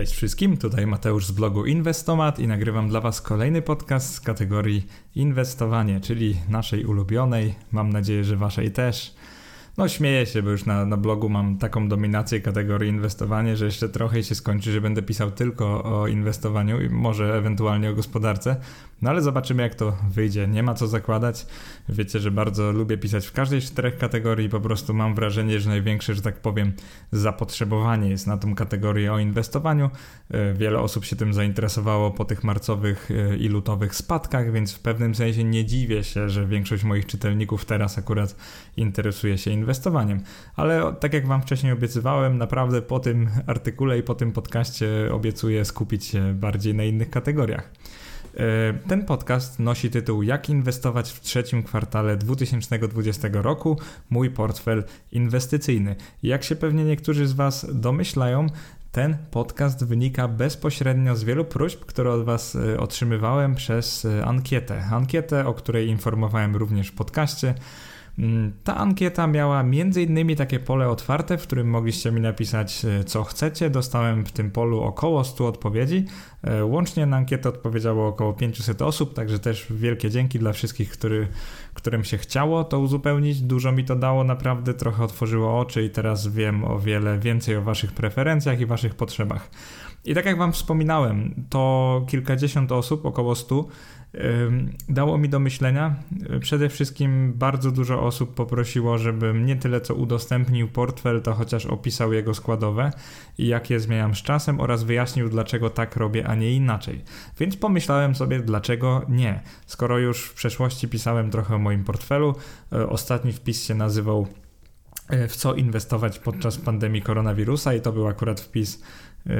Cześć wszystkim, tutaj Mateusz z blogu Inwestomat i nagrywam dla Was kolejny podcast z kategorii inwestowanie, czyli naszej ulubionej, mam nadzieję, że Waszej też. No śmieję się, bo już na blogu mam taką dominację kategorii inwestowanie, że jeszcze trochę się skończy, że będę pisał tylko o inwestowaniu i może ewentualnie o gospodarce. No ale zobaczymy, jak to wyjdzie. Nie ma co zakładać. Wiecie, że bardzo lubię pisać w każdej z czterech kategorii i po prostu mam wrażenie, że największe, że tak powiem, zapotrzebowanie jest na tą kategorię o inwestowaniu. Wiele osób się tym zainteresowało po tych marcowych i lutowych spadkach, więc w pewnym sensie nie dziwię się, że większość moich czytelników teraz akurat interesuje się inwestowaniem. Ale tak jak Wam wcześniej obiecywałem, naprawdę po tym artykule i po tym podcaście obiecuję skupić się bardziej na innych kategoriach. Ten podcast nosi tytuł Jak inwestować w trzecim kwartale 2020 roku? Mój portfel inwestycyjny. Jak się pewnie niektórzy z Was domyślają, ten podcast wynika bezpośrednio z wielu próśb, które od Was otrzymywałem przez ankietę. Ankietę, o której informowałem również w podcaście. Ta ankieta miała m.in. takie pole otwarte, w którym mogliście mi napisać co chcecie. Dostałem w tym polu około 100 odpowiedzi. Łącznie na ankietę odpowiedziało około 500 osób, także też wielkie dzięki dla wszystkich, którym się chciało to uzupełnić. Dużo mi to dało, naprawdę trochę otworzyło oczy i teraz wiem o wiele więcej o Waszych preferencjach i Waszych potrzebach. I tak jak Wam wspominałem, to kilkadziesiąt osób, około 100, dało mi do myślenia. Przede wszystkim bardzo dużo osób poprosiło, żebym nie tyle co udostępnił portfel, to chociaż opisał jego składowe i jak je zmieniam z czasem oraz wyjaśnił, dlaczego tak robię, a nie inaczej. Więc pomyślałem sobie, dlaczego nie. Skoro już w przeszłości pisałem trochę o moim portfelu, ostatni wpis się nazywał w co inwestować podczas pandemii koronawirusa i to był akurat wpis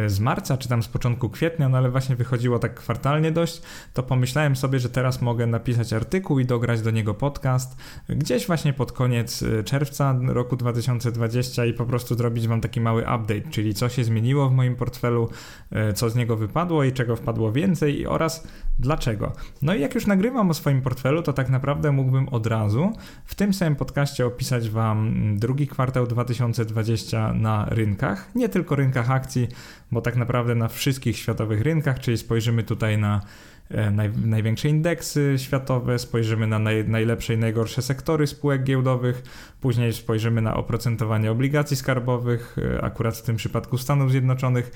z marca, czy tam z początku kwietnia, no ale właśnie wychodziło tak kwartalnie dość, to pomyślałem sobie, że teraz mogę napisać artykuł i dograć do niego podcast gdzieś właśnie pod koniec czerwca roku 2020 i po prostu zrobić Wam taki mały update, czyli co się zmieniło w moim portfelu, co z niego wypadło i czego wpadło więcej oraz dlaczego. No i jak już nagrywam o swoim portfelu, to tak naprawdę mógłbym od razu w tym samym podcaście opisać Wam drugi kwartał 2020 na rynkach, nie tylko rynkach akcji, bo tak naprawdę na wszystkich światowych rynkach, czyli spojrzymy tutaj na największe indeksy światowe, spojrzymy na najlepsze i najgorsze sektory spółek giełdowych, później spojrzymy na oprocentowanie obligacji skarbowych, akurat w tym przypadku Stanów Zjednoczonych,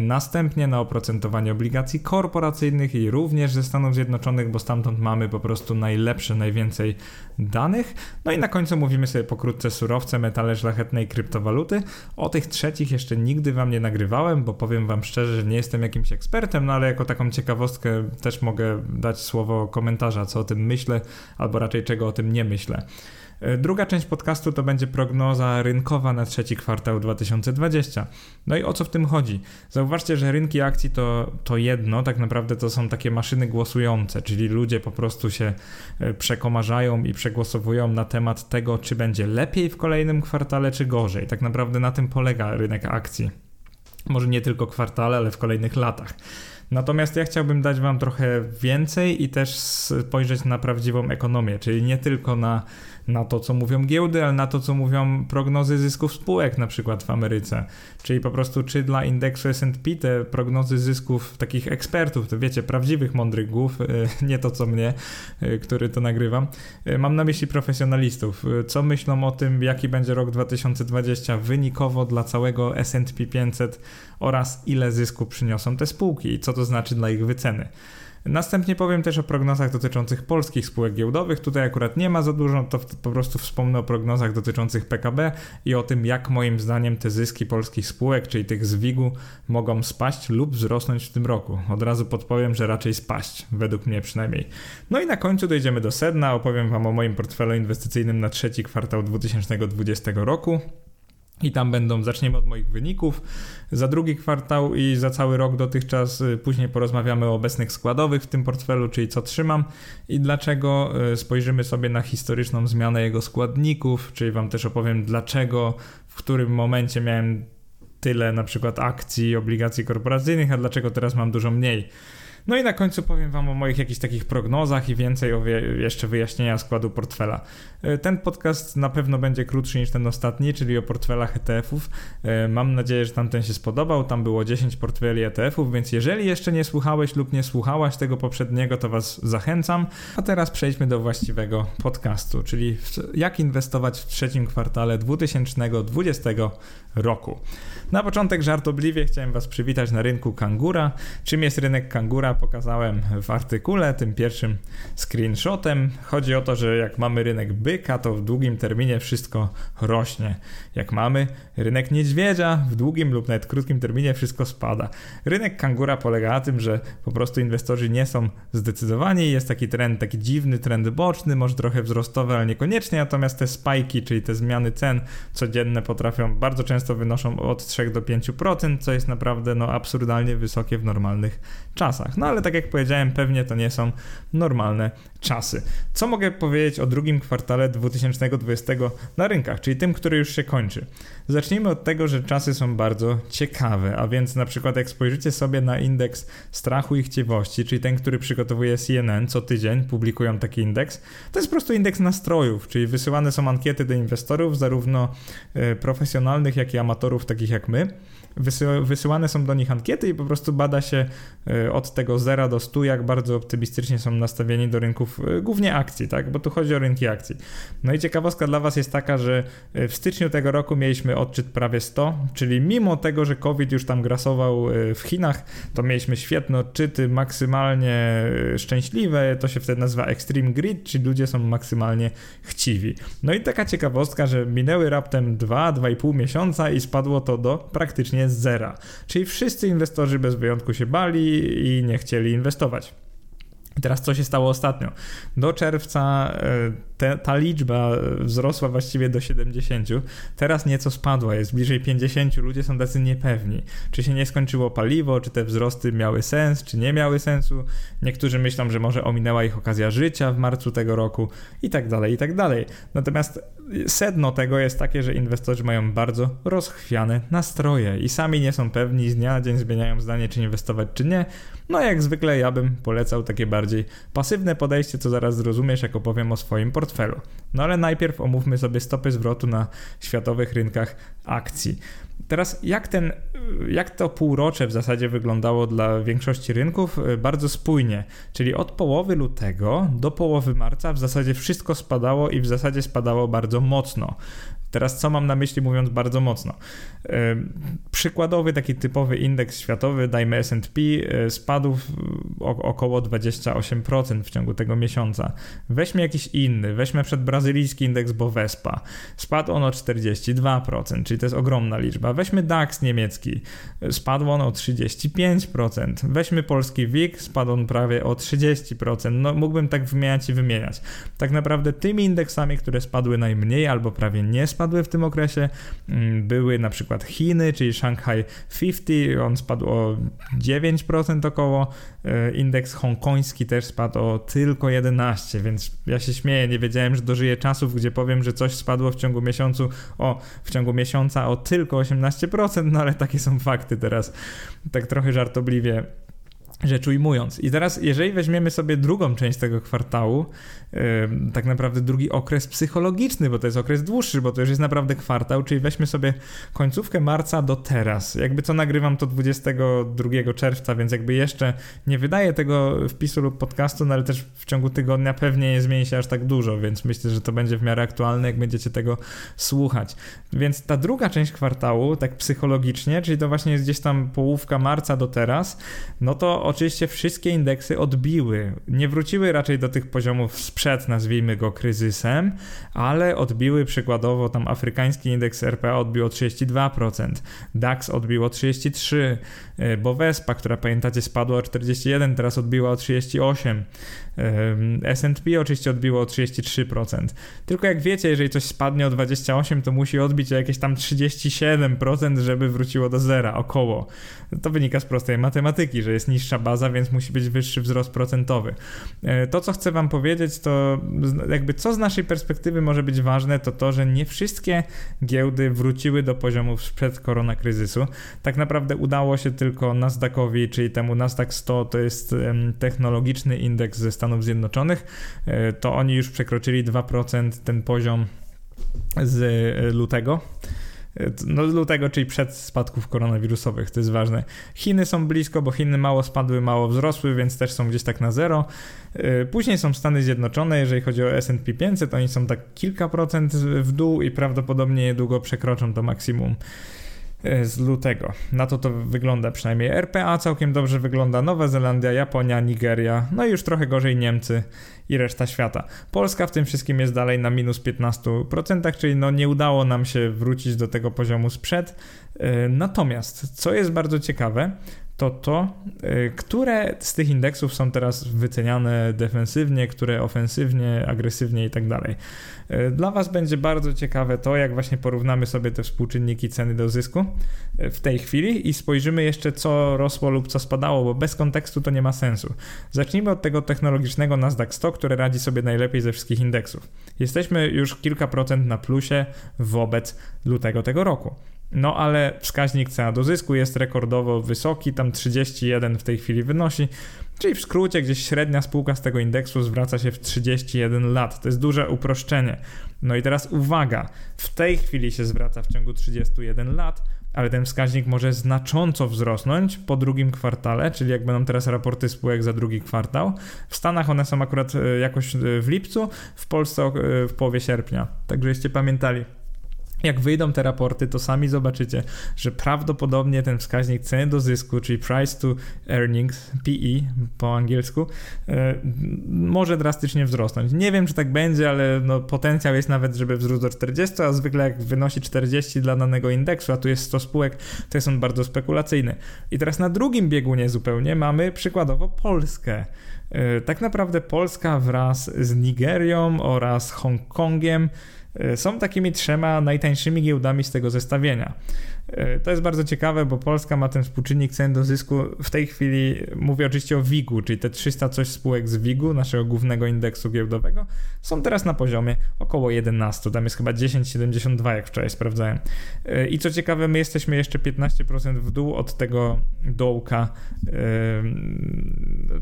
następnie na oprocentowanie obligacji korporacyjnych i również ze Stanów Zjednoczonych, bo stamtąd mamy po prostu najlepsze, najwięcej danych. No i na końcu mówimy sobie pokrótce surowce, metale szlachetne i kryptowaluty. O tych trzecich jeszcze nigdy Wam nie nagrywałem, bo powiem Wam szczerze, że nie jestem jakimś ekspertem, no ale jako taką ciekawostkę też mogę dać słowo komentarza, co o tym myślę, albo raczej czego o tym nie myślę. Druga część podcastu to będzie prognoza rynkowa na trzeci kwartał 2020. No i o co w tym chodzi? Zauważcie, że rynki akcji to jedno, tak naprawdę to są takie maszyny głosujące, czyli ludzie po prostu się przekomarzają i przegłosowują na temat tego, czy będzie lepiej w kolejnym kwartale, czy gorzej. Tak naprawdę na tym polega rynek akcji. Może nie tylko kwartale, ale w kolejnych latach. Natomiast ja chciałbym dać Wam trochę więcej i też spojrzeć na prawdziwą ekonomię, czyli nie tylko na to, co mówią giełdy, ale na to, co mówią prognozy zysków spółek na przykład w Ameryce. Czyli po prostu czy dla indeksu S&P te prognozy zysków takich ekspertów, to wiecie, prawdziwych mądrych głów, nie to co mnie, który to nagrywam, mam na myśli profesjonalistów. Co myślą o tym, jaki będzie rok 2020 wynikowo dla całego S&P 500 oraz ile zysku przyniosą te spółki i co to znaczy dla ich wyceny. Następnie powiem też o prognozach dotyczących polskich spółek giełdowych. Tutaj akurat nie ma za dużo, to po prostu wspomnę o prognozach dotyczących PKB i o tym, jak moim zdaniem te zyski polskich spółek, czyli tych z WIG-u, mogą spaść lub wzrosnąć w tym roku. Od razu podpowiem, że raczej spaść, według mnie przynajmniej. No i na końcu dojdziemy do sedna, opowiem Wam o moim portfelu inwestycyjnym na trzeci kwartał 2020 roku. I tam zaczniemy od moich wyników za drugi kwartał i za cały rok dotychczas, później porozmawiamy o obecnych składowych w tym portfelu, czyli co trzymam i dlaczego, spojrzymy sobie na historyczną zmianę jego składników, czyli Wam też opowiem dlaczego, w którym momencie miałem tyle na przykład akcji, obligacji korporacyjnych, a dlaczego teraz mam dużo mniej. No i na końcu powiem wam o moich jakichś takich prognozach i więcej o jeszcze wyjaśnienia składu portfela. Ten podcast na pewno będzie krótszy niż ten ostatni, czyli o portfelach ETF-ów. Mam nadzieję, że tamten się spodobał. Tam było 10 portfeli ETF-ów, więc jeżeli jeszcze nie słuchałeś lub nie słuchałaś tego poprzedniego, to was zachęcam. A teraz przejdźmy do właściwego podcastu, czyli jak inwestować w trzecim kwartale 2020 roku. Na początek żartobliwie chciałem was przywitać na rynku kangura. Czym jest rynek kangura, pokazałem w artykule, tym pierwszym screenshotem. Chodzi o to, że jak mamy rynek byka, to w długim terminie wszystko rośnie. Jak mamy rynek niedźwiedzia, w długim lub nawet krótkim terminie wszystko spada. Rynek kangura polega na tym, że po prostu inwestorzy nie są zdecydowani. Jest taki trend, taki dziwny trend boczny, może trochę wzrostowy, ale niekoniecznie. Natomiast te spajki, czyli te zmiany cen codzienne potrafią, bardzo często wynoszą od 3 do 5%, co jest naprawdę absurdalnie wysokie w normalnych czasach. No ale tak jak powiedziałem, pewnie to nie są normalne czasy. Co mogę powiedzieć o drugim kwartale 2020 na rynkach, czyli tym, który już się kończy? Zacznijmy od tego, że czasy są bardzo ciekawe, a więc na przykład jak spojrzycie sobie na indeks strachu i chciwości, czyli ten, który przygotowuje CNN, co tydzień publikują taki indeks, to jest po prostu indeks nastrojów, czyli wysyłane są ankiety do inwestorów, zarówno profesjonalnych, jak i amatorów, takich jak my. Wysyłane są do nich ankiety i po prostu bada się od tego 0 do 100, jak bardzo optymistycznie są nastawieni do rynków, głównie akcji, tak? Bo tu chodzi o rynki akcji. No i ciekawostka dla was jest taka, że w styczniu tego roku mieliśmy odczyt prawie 100, czyli mimo tego, że COVID już tam grasował w Chinach, to mieliśmy świetne odczyty, maksymalnie szczęśliwe, to się wtedy nazywa extreme greed, czyli ludzie są maksymalnie chciwi. No i taka ciekawostka, że minęły raptem 2,5 miesiąca i spadło to do praktycznie zera. Czyli wszyscy inwestorzy bez wyjątku się bali i nie chcieli inwestować. Teraz co się stało ostatnio? Do czerwca ta liczba wzrosła właściwie do 70, teraz nieco spadła, jest bliżej 50, ludzie są tacy niepewni, czy się nie skończyło paliwo, czy te wzrosty miały sens, czy nie miały sensu, niektórzy myślą, że może ominęła ich okazja życia w marcu tego roku i tak dalej, i tak dalej. Natomiast sedno tego jest takie, że inwestorzy mają bardzo rozchwiane nastroje i sami nie są pewni, z dnia na dzień zmieniają zdanie, czy inwestować, czy nie. No jak zwykle ja bym polecał takie bardziej pasywne podejście, co zaraz zrozumiesz, jak opowiem o swoim portfelu. No ale najpierw omówmy sobie stopy zwrotu na światowych rynkach akcji. Teraz jak to półrocze w zasadzie wyglądało dla większości rynków? Bardzo spójnie, czyli od połowy lutego do połowy marca w zasadzie wszystko spadało i w zasadzie spadało bardzo mocno. Teraz co mam na myśli mówiąc bardzo mocno? Przykładowy taki typowy indeks światowy, dajmy S&P, spadł około 28% w ciągu tego miesiąca. Weźmy jakiś inny, weźmy przedbrazylijski indeks Bovespa. Spadł on o 42%, czyli to jest ogromna liczba. Weźmy DAX niemiecki, spadł on o 35%. Weźmy polski WIG, spadł on prawie o 30%. No mógłbym tak wymieniać i wymieniać. Tak naprawdę tymi indeksami, które spadły najmniej albo prawie nie spadły w tym okresie, były na przykład Chiny, czyli Shanghai 50, on spadł o 9% około, indeks hongkoński też spadł o tylko 11%, więc ja się śmieję, nie wiedziałem, że dożyję czasów, gdzie powiem, że coś spadło w ciągu miesiąca o tylko 18%, no ale takie są fakty teraz, tak trochę żartobliwie rzecz ujmując. I teraz jeżeli weźmiemy sobie drugą część tego kwartału, tak naprawdę drugi okres psychologiczny, bo to jest okres dłuższy, bo to już jest naprawdę kwartał, czyli weźmy sobie końcówkę marca do teraz. Jakby co nagrywam to 22 czerwca, więc jakby jeszcze nie wydaję tego wpisu lub podcastu, no ale też w ciągu tygodnia pewnie nie zmieni się aż tak dużo, więc myślę, że to będzie w miarę aktualne, jak będziecie tego słuchać. Więc ta druga część kwartału, tak psychologicznie, czyli to właśnie jest gdzieś tam połówka marca do teraz, no to oczywiście wszystkie indeksy odbiły. Nie wróciły raczej do tych poziomów sprzed, nazwijmy go kryzysem, ale odbiły przykładowo tam afrykański indeks RPA odbił o 32%, DAX odbił o 33%, Bovespa, która pamiętacie spadła o 41%, teraz odbiła o 38%, S&P oczywiście odbiło o 33%. Tylko jak wiecie, jeżeli coś spadnie o 28%, to musi odbić o jakieś tam 37%, żeby wróciło do zera, około. To wynika z prostej matematyki, że jest niższa niższa baza, więc musi być wyższy wzrost procentowy. To, co chcę wam powiedzieć, to jakby co z naszej perspektywy może być ważne, to to, że nie wszystkie giełdy wróciły do poziomów sprzed koronakryzysu. Tak naprawdę udało się tylko Nasdaqowi, czyli temu Nasdaq 100, to jest technologiczny indeks ze Stanów Zjednoczonych, to oni już przekroczyli 2% ten poziom z lutego. No z lutego, czyli przed spadków koronawirusowych, to jest ważne. Chiny są blisko, bo Chiny mało spadły, mało wzrosły, więc też są gdzieś tak na zero. Później są Stany Zjednoczone, jeżeli chodzi o S&P 500, oni są tak kilka procent w dół i prawdopodobnie niedługo przekroczą to maksimum z lutego. Na to wygląda przynajmniej. RPA całkiem dobrze wygląda, Nowa Zelandia, Japonia, Nigeria, no i już trochę gorzej Niemcy i reszta świata. Polska w tym wszystkim jest dalej na minus 15%, czyli no nie udało nam się wrócić do tego poziomu sprzed. Natomiast, co jest bardzo ciekawe, to, które z tych indeksów są teraz wyceniane defensywnie, które ofensywnie, agresywnie i tak dalej. Dla was będzie bardzo ciekawe to, jak właśnie porównamy sobie te współczynniki ceny do zysku w tej chwili i spojrzymy jeszcze, co rosło lub co spadało, bo bez kontekstu to nie ma sensu. Zacznijmy od tego technologicznego Nasdaq 100, które radzi sobie najlepiej ze wszystkich indeksów. Jesteśmy już kilka procent na plusie wobec lutego tego roku. No ale wskaźnik cena do zysku jest rekordowo wysoki, tam 31 w tej chwili wynosi, czyli w skrócie gdzieś średnia spółka z tego indeksu zwraca się w 31 lat. To jest duże uproszczenie. No i teraz uwaga, w tej chwili się zwraca w ciągu 31 lat, ale ten wskaźnik może znacząco wzrosnąć po drugim kwartale, czyli jak będą teraz raporty spółek za drugi kwartał. W Stanach one są akurat jakoś w lipcu, w Polsce w połowie sierpnia, tak żebyście pamiętali. Jak wyjdą te raporty, to sami zobaczycie, że prawdopodobnie ten wskaźnik ceny do zysku, czyli price to earnings, PE po angielsku, może drastycznie wzrosnąć. Nie wiem, czy tak będzie, ale no, potencjał jest nawet, żeby wzrósł do 40, a zwykle jak wynosi 40 dla danego indeksu, a tu jest 100 spółek, to jest on bardzo spekulacyjny. I teraz na drugim biegunie zupełnie mamy przykładowo Polskę. Tak naprawdę Polska wraz z Nigerią oraz Hongkongiem są takimi trzema najtańszymi giełdami z tego zestawienia. To jest bardzo ciekawe, bo Polska ma ten współczynnik cen do zysku. W tej chwili mówię oczywiście o WIG-u, czyli te 300 coś spółek z WIG-u, naszego głównego indeksu giełdowego, są teraz na poziomie około 11, tam jest chyba 10,72, jak wczoraj sprawdzałem. I co ciekawe, my jesteśmy jeszcze 15% w dół od tego dołka,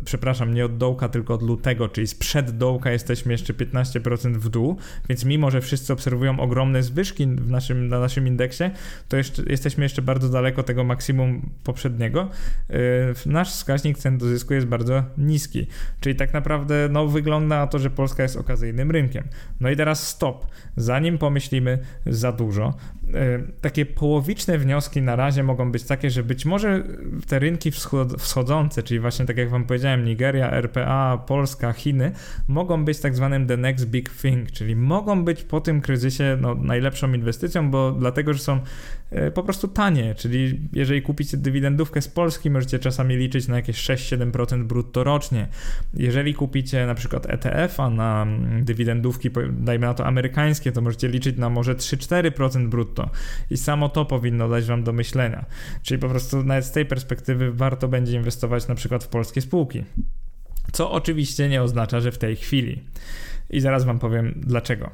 przepraszam, nie od dołka, tylko od lutego, czyli sprzed dołka jesteśmy jeszcze 15% w dół, więc mimo, że wszyscy obserwują ogromne zwyżki na naszym indeksie, to jesteśmy jeszcze bardzo daleko tego maksimum poprzedniego. Nasz wskaźnik cen do zysku jest bardzo niski, czyli tak naprawdę no, wygląda na to, że Polska jest okazyjnym rynkiem. No i teraz stop, zanim pomyślimy za dużo, takie połowiczne wnioski na razie mogą być takie, że być może te rynki wschodzące, czyli właśnie tak jak wam powiedziałem, Nigeria, RPA, Polska, Chiny, mogą być tak zwanym the next big thing, czyli mogą być po tym kryzysie no, najlepszą inwestycją, bo dlatego, że są po prostu tanie, czyli jeżeli kupicie dywidendówkę z Polski, możecie czasami liczyć na jakieś 6-7% brutto rocznie. Jeżeli kupicie na przykład ETF-a na dywidendówki, dajmy na to amerykańskie, to możecie liczyć na może 3-4% brutto i samo to powinno dać wam do myślenia. Czyli po prostu nawet z tej perspektywy warto będzie inwestować na przykład w polskie spółki. Co oczywiście nie oznacza, że w tej chwili. I zaraz wam powiem dlaczego.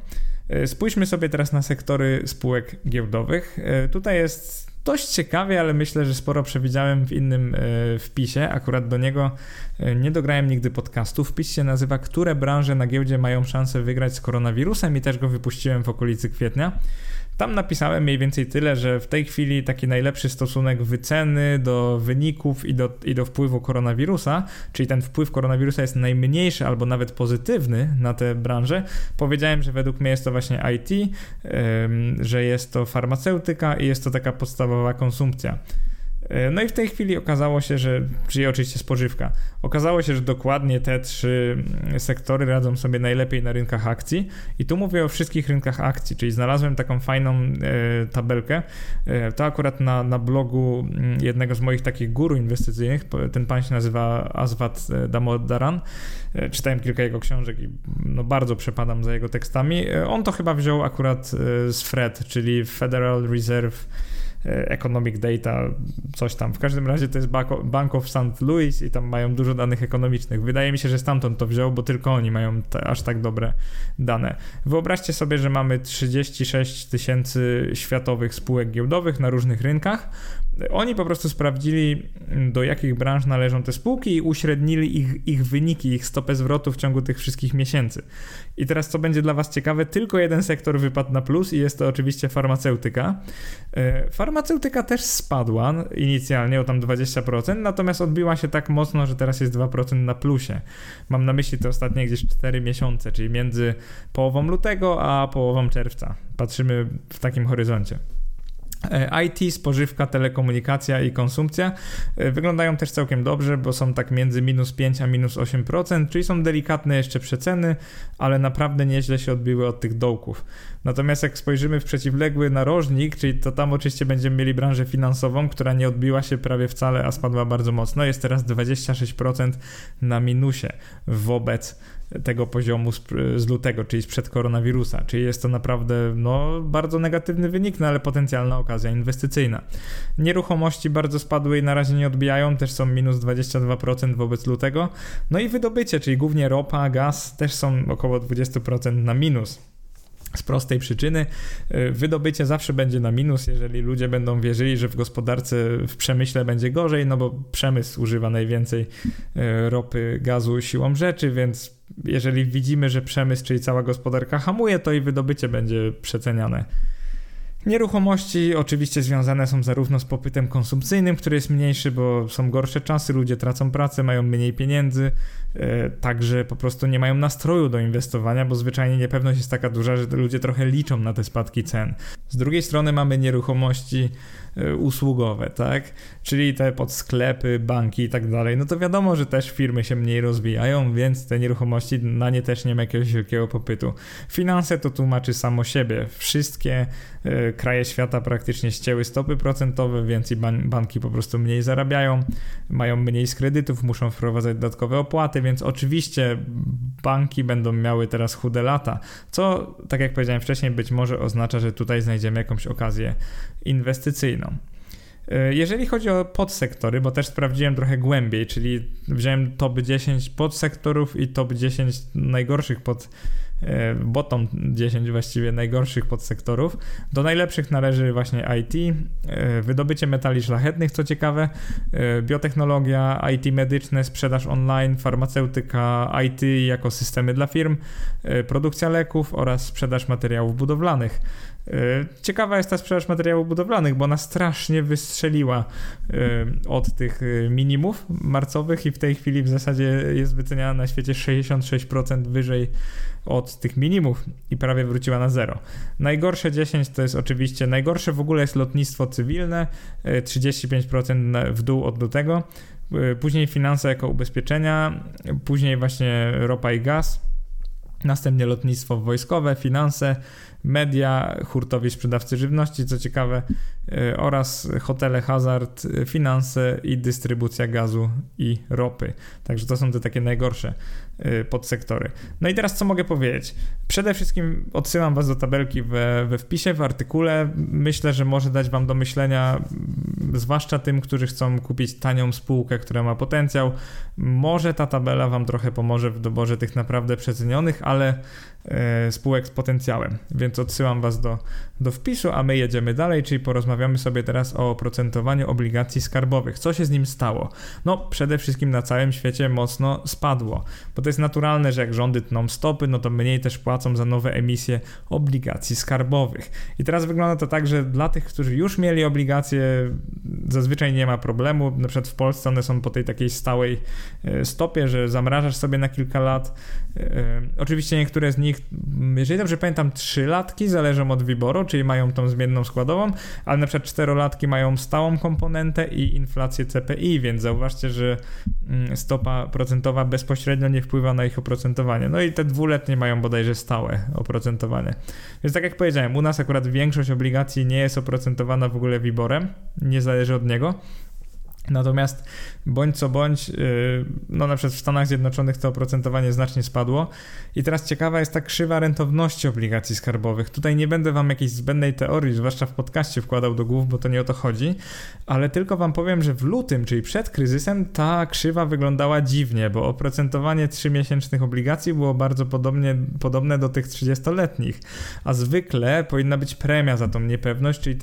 Spójrzmy sobie teraz na sektory spółek giełdowych. Tutaj jest dość ciekawie, ale myślę, że sporo przewidziałem w innym wpisie. Akurat do niego nie dograłem nigdy podcastu. Wpis się nazywa "Które branże na giełdzie mają szansę wygrać z koronawirusem" i też go wypuściłem w okolicy kwietnia. Tam napisałem mniej więcej tyle, że w tej chwili taki najlepszy stosunek wyceny do wyników i do wpływu koronawirusa, czyli ten wpływ koronawirusa jest najmniejszy albo nawet pozytywny na tę branżę. Powiedziałem, że według mnie jest to właśnie IT, że jest to farmaceutyka i jest to taka podstawowa konsumpcja. No i w tej chwili okazało się, że, czyli oczywiście spożywka, okazało się, że dokładnie te trzy sektory radzą sobie najlepiej na rynkach akcji i tu mówię o wszystkich rynkach akcji, czyli znalazłem taką fajną tabelkę, to akurat na blogu jednego z moich takich guru inwestycyjnych, ten pan się nazywa Aswath Damodaran, czytałem kilka jego książek i no, bardzo przepadam za jego tekstami, on to chyba wziął akurat z FRED, czyli Federal Reserve economic data, coś tam. W każdym razie to jest Bank of St. Louis i tam mają dużo danych ekonomicznych. Wydaje mi się, że stamtąd to wziął, bo tylko oni mają aż tak dobre dane. Wyobraźcie sobie, że mamy 36 000 światowych spółek giełdowych na różnych rynkach. Oni po prostu sprawdzili, do jakich branż należą te spółki i uśrednili ich wyniki, ich stopę zwrotu w ciągu tych wszystkich miesięcy. I teraz co będzie dla was ciekawe, tylko jeden sektor wypadł na plus i jest to oczywiście farmaceutyka. Farmaceutyka też spadła inicjalnie o tam 20%, natomiast odbiła się tak mocno, że teraz jest 2% na plusie. Mam na myśli te ostatnie gdzieś 4 miesiące, czyli między połową lutego a połową czerwca. Patrzymy w takim horyzoncie. IT, spożywka, telekomunikacja i konsumpcja wyglądają też całkiem dobrze, bo są tak między -5% a -8%, czyli są delikatne jeszcze przeceny, ale naprawdę nieźle się odbiły od tych dołków. Natomiast jak spojrzymy w przeciwległy narożnik, czyli to tam oczywiście będziemy mieli branżę finansową, która nie odbiła się prawie wcale, a spadła bardzo mocno. Jest teraz 26% na minusie wobec tego poziomu z lutego, czyli sprzed koronawirusa, czyli jest to naprawdę bardzo negatywny wynik, ale potencjalna okazja inwestycyjna. Nieruchomości bardzo spadły i na razie nie odbijają, też są -22% wobec lutego. I wydobycie, czyli głównie ropa, gaz, też są około 20% na minus. Z prostej przyczyny wydobycie zawsze będzie na minus, jeżeli ludzie będą wierzyli, że w gospodarce, w przemyśle będzie gorzej, bo przemysł używa najwięcej ropy, gazu siłą rzeczy, więc jeżeli widzimy, że przemysł, czyli cała gospodarka hamuje, to i wydobycie będzie przeceniane. Nieruchomości oczywiście związane są zarówno z popytem konsumpcyjnym, który jest mniejszy, bo są gorsze czasy, ludzie tracą pracę, mają mniej pieniędzy, także po prostu nie mają nastroju do inwestowania, bo zwyczajnie niepewność jest taka duża, że ludzie trochę liczą na te spadki cen. Z drugiej strony mamy nieruchomości usługowe, tak? Czyli te podsklepy, banki i tak dalej. To wiadomo, że też firmy się mniej rozwijają, więc te nieruchomości na nie też nie ma jakiegoś wielkiego popytu. Finanse to tłumaczy samo siebie. Wszystkie kraje świata praktycznie ścięły stopy procentowe, więc i banki po prostu mniej zarabiają, mają mniej z kredytów, muszą wprowadzać dodatkowe opłaty, więc oczywiście banki będą miały teraz chude lata, co, tak jak powiedziałem wcześniej, być może oznacza, że tutaj znajdziemy jakąś okazję inwestycyjną. Jeżeli chodzi o podsektory, bo też sprawdziłem trochę głębiej, czyli wziąłem top 10 podsektorów i top 10 najgorszych bottom 10 właściwie najgorszych podsektorów. Do najlepszych należy właśnie IT, wydobycie metali szlachetnych, co ciekawe, biotechnologia, IT medyczne, sprzedaż online, farmaceutyka, IT jako systemy dla firm, produkcja leków oraz sprzedaż materiałów budowlanych. Ciekawa jest ta sprzedaż materiałów budowlanych, bo ona strasznie wystrzeliła od tych minimów marcowych i w tej chwili w zasadzie jest wyceniana na świecie 66% wyżej od tych minimów i prawie wróciła na zero. Najgorsze 10 to jest oczywiście, najgorsze w ogóle jest lotnictwo cywilne, 35% w dół od lutego, później finanse jako ubezpieczenia, później właśnie ropa i gaz, następnie lotnictwo wojskowe, finanse, media, hurtowi sprzedawcy żywności, co ciekawe, oraz hotele, hazard, finanse i dystrybucja gazu i ropy. Także to są te takie najgorsze podsektory. I teraz co mogę powiedzieć? Przede wszystkim odsyłam was do tabelki we wpisie, w artykule. Myślę, że może dać wam do myślenia, zwłaszcza tym, którzy chcą kupić tanią spółkę, która ma potencjał. Może ta tabela wam trochę pomoże w doborze tych naprawdę przecenionych, ale spółek z potencjałem, więc odsyłam was do wpisu, a my jedziemy dalej, czyli porozmawiamy sobie teraz o oprocentowaniu obligacji skarbowych. Co się z nim stało? Przede wszystkim na całym świecie mocno spadło, bo to jest naturalne, że jak rządy tną stopy, to mniej też płacą za nowe emisje obligacji skarbowych. I teraz wygląda to tak, że dla tych, którzy już mieli obligacje, zazwyczaj nie ma problemu, na przykład w Polsce one są po tej takiej stałej stopie, że zamrażasz sobie na kilka lat. Oczywiście niektóre z nich, jeżeli dobrze pamiętam, 3-latki zależą od WIBOR-u, czyli mają tą zmienną składową, ale na przykład 4-latki mają stałą komponentę i inflację CPI, więc zauważcie, że stopa procentowa bezpośrednio nie wpływa na ich oprocentowanie. I te dwuletnie mają bodajże stałe oprocentowanie. Więc tak jak powiedziałem, u nas akurat większość obligacji nie jest oprocentowana w ogóle WIBOR-em, nie zależy od niego. Natomiast bądź co bądź, no na przykład w Stanach Zjednoczonych to oprocentowanie znacznie spadło i teraz ciekawa jest ta krzywa rentowności obligacji skarbowych. Tutaj nie będę wam jakiejś zbędnej teorii, zwłaszcza w podcaście, wkładał do głów, bo to nie o to chodzi, ale tylko wam powiem, że w lutym, czyli przed kryzysem, ta krzywa wyglądała dziwnie, bo oprocentowanie 3-miesięcznych obligacji było bardzo podobne do tych 30-letnich, a zwykle powinna być premia za tą niepewność, czyli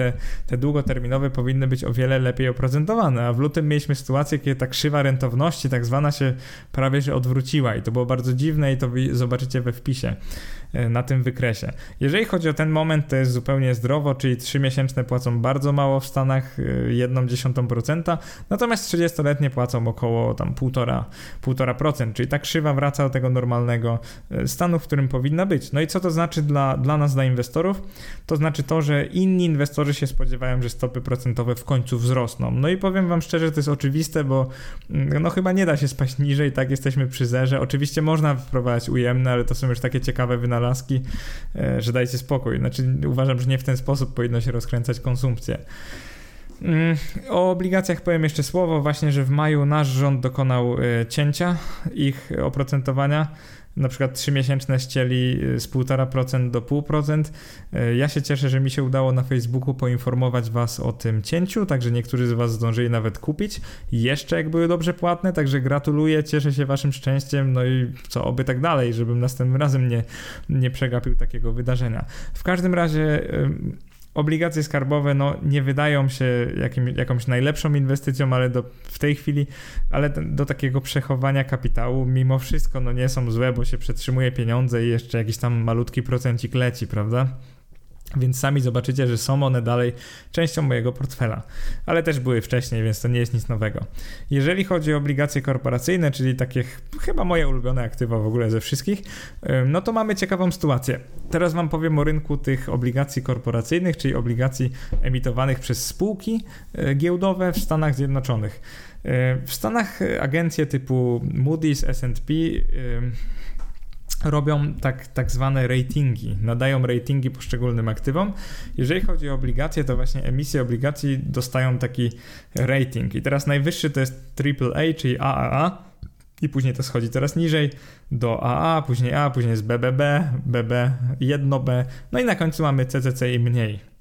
te długoterminowe powinny być o wiele lepiej oprocentowane, a w lutym mieliśmy sytuację, kiedy ta krzywa rentowności tak zwana się prawie że odwróciła i to było bardzo dziwne i to zobaczycie we wpisie na tym wykresie. Jeżeli chodzi o ten moment, to jest zupełnie zdrowo, czyli 3-miesięczne płacą bardzo mało w Stanach, 0,1%, natomiast 30-letnie płacą około tam 1,5%, czyli ta krzywa wraca do tego normalnego stanu, w którym powinna być. No i co to znaczy dla nas, dla inwestorów? To znaczy to, że inni inwestorzy się spodziewają, że stopy procentowe w końcu wzrosną. No i powiem wam szczerze, to jest oczywiste, bo no chyba nie da się spaść niżej, tak jesteśmy przy zerze. Oczywiście można wprowadzać ujemne, ale to są już takie ciekawe wynalazki, że dajcie spokój. Znaczy uważam, że nie w ten sposób powinno się rozkręcać konsumpcję. O obligacjach powiem jeszcze słowo, właśnie, że w maju nasz rząd dokonał cięcia ich oprocentowania. Na przykład 3-miesięczne ścieli z 1,5% do 0,5%. Ja się cieszę, że mi się udało na Facebooku poinformować was o tym cięciu, także niektórzy z was zdążyli nawet kupić, jeszcze jak były dobrze płatne, także gratuluję, cieszę się waszym szczęściem, no i co, oby tak dalej, żebym następnym razem nie przegapił takiego wydarzenia. W każdym razie obligacje skarbowe no, nie wydają się jakąś najlepszą inwestycją, ale w tej chwili do takiego przechowania kapitału mimo wszystko no, nie są złe, bo się przetrzymuje pieniądze i jeszcze jakiś tam malutki procencik leci, prawda? Więc sami zobaczycie, że są one dalej częścią mojego portfela, ale też były wcześniej, więc to nie jest nic nowego. Jeżeli chodzi o obligacje korporacyjne, czyli takie chyba moje ulubione aktywa w ogóle ze wszystkich, no to mamy ciekawą sytuację. Teraz wam powiem o rynku tych obligacji korporacyjnych, czyli obligacji emitowanych przez spółki giełdowe w Stanach Zjednoczonych. W Stanach agencje typu Moody's, S&P robią tak zwane ratingi, nadają ratingi poszczególnym aktywom. Jeżeli chodzi o obligacje, to właśnie emisje obligacji dostają taki rating. I teraz najwyższy to jest AAA, czyli AAA i później to schodzi coraz niżej do AA, później jest BBB, BB, 1B, no i na końcu mamy CCC i mniej.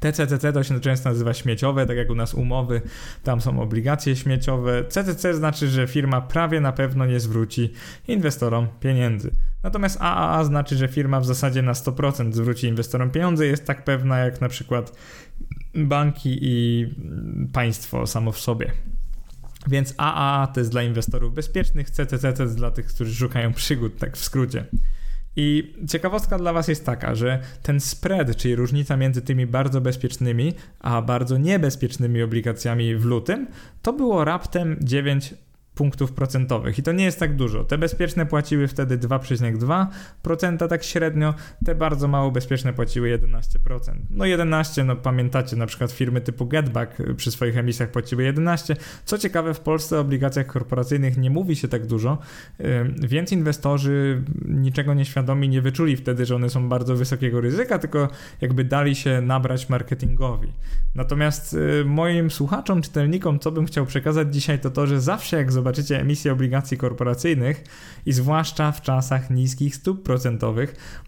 TCCC to się często nazywa śmieciowe, tak jak u nas umowy, tam są obligacje śmieciowe. CCC znaczy, że firma prawie na pewno nie zwróci inwestorom pieniędzy. Natomiast AAA znaczy, że firma w zasadzie na 100% zwróci inwestorom pieniądze, jest tak pewna jak na przykład banki i państwo samo w sobie. Więc AAA to jest dla inwestorów bezpiecznych, CCC to jest dla tych, którzy szukają przygód, tak w skrócie. I ciekawostka dla was jest taka, że ten spread, czyli różnica między tymi bardzo bezpiecznymi a bardzo niebezpiecznymi obligacjami w lutym, to było raptem 9 punktów procentowych i to nie jest tak dużo. Te bezpieczne płaciły wtedy 2,2% tak średnio, te bardzo mało bezpieczne płaciły 11%. No 11, no pamiętacie, na przykład firmy typu Getback przy swoich emisjach płaciły 11. Co ciekawe, w Polsce o obligacjach korporacyjnych nie mówi się tak dużo, więc inwestorzy niczego nieświadomi nie wyczuli wtedy, że one są bardzo wysokiego ryzyka, tylko jakby dali się nabrać marketingowi. Natomiast moim słuchaczom, czytelnikom, co bym chciał przekazać dzisiaj, to to, że zawsze jak zobaczycie emisję obligacji korporacyjnych i zwłaszcza w czasach niskich stóp procentowych,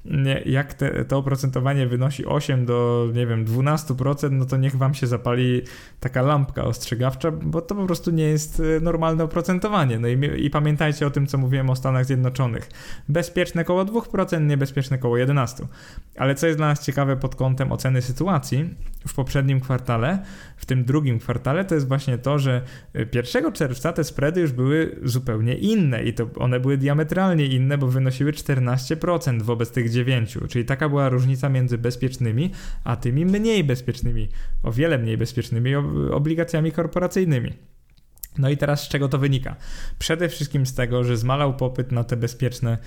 jak to oprocentowanie wynosi 8 do, nie wiem, 12%, no to niech wam się zapali taka lampka ostrzegawcza, bo to po prostu nie jest normalne oprocentowanie. No i pamiętajcie o tym, co mówiłem o Stanach Zjednoczonych. Bezpieczne koło 2%, niebezpieczne koło 11%. Ale co jest dla nas ciekawe pod kątem oceny sytuacji w poprzednim kwartale, w tym drugim kwartale, to jest właśnie to, że 1 czerwca te spready już były zupełnie inne i to one były diametralnie inne, bo wynosiły 14% wobec tych 9%, czyli taka była różnica między bezpiecznymi a tymi mniej bezpiecznymi, o wiele mniej bezpiecznymi obligacjami korporacyjnymi. No i teraz z czego to wynika? Przede wszystkim z tego, że zmalał popyt na te bezpieczne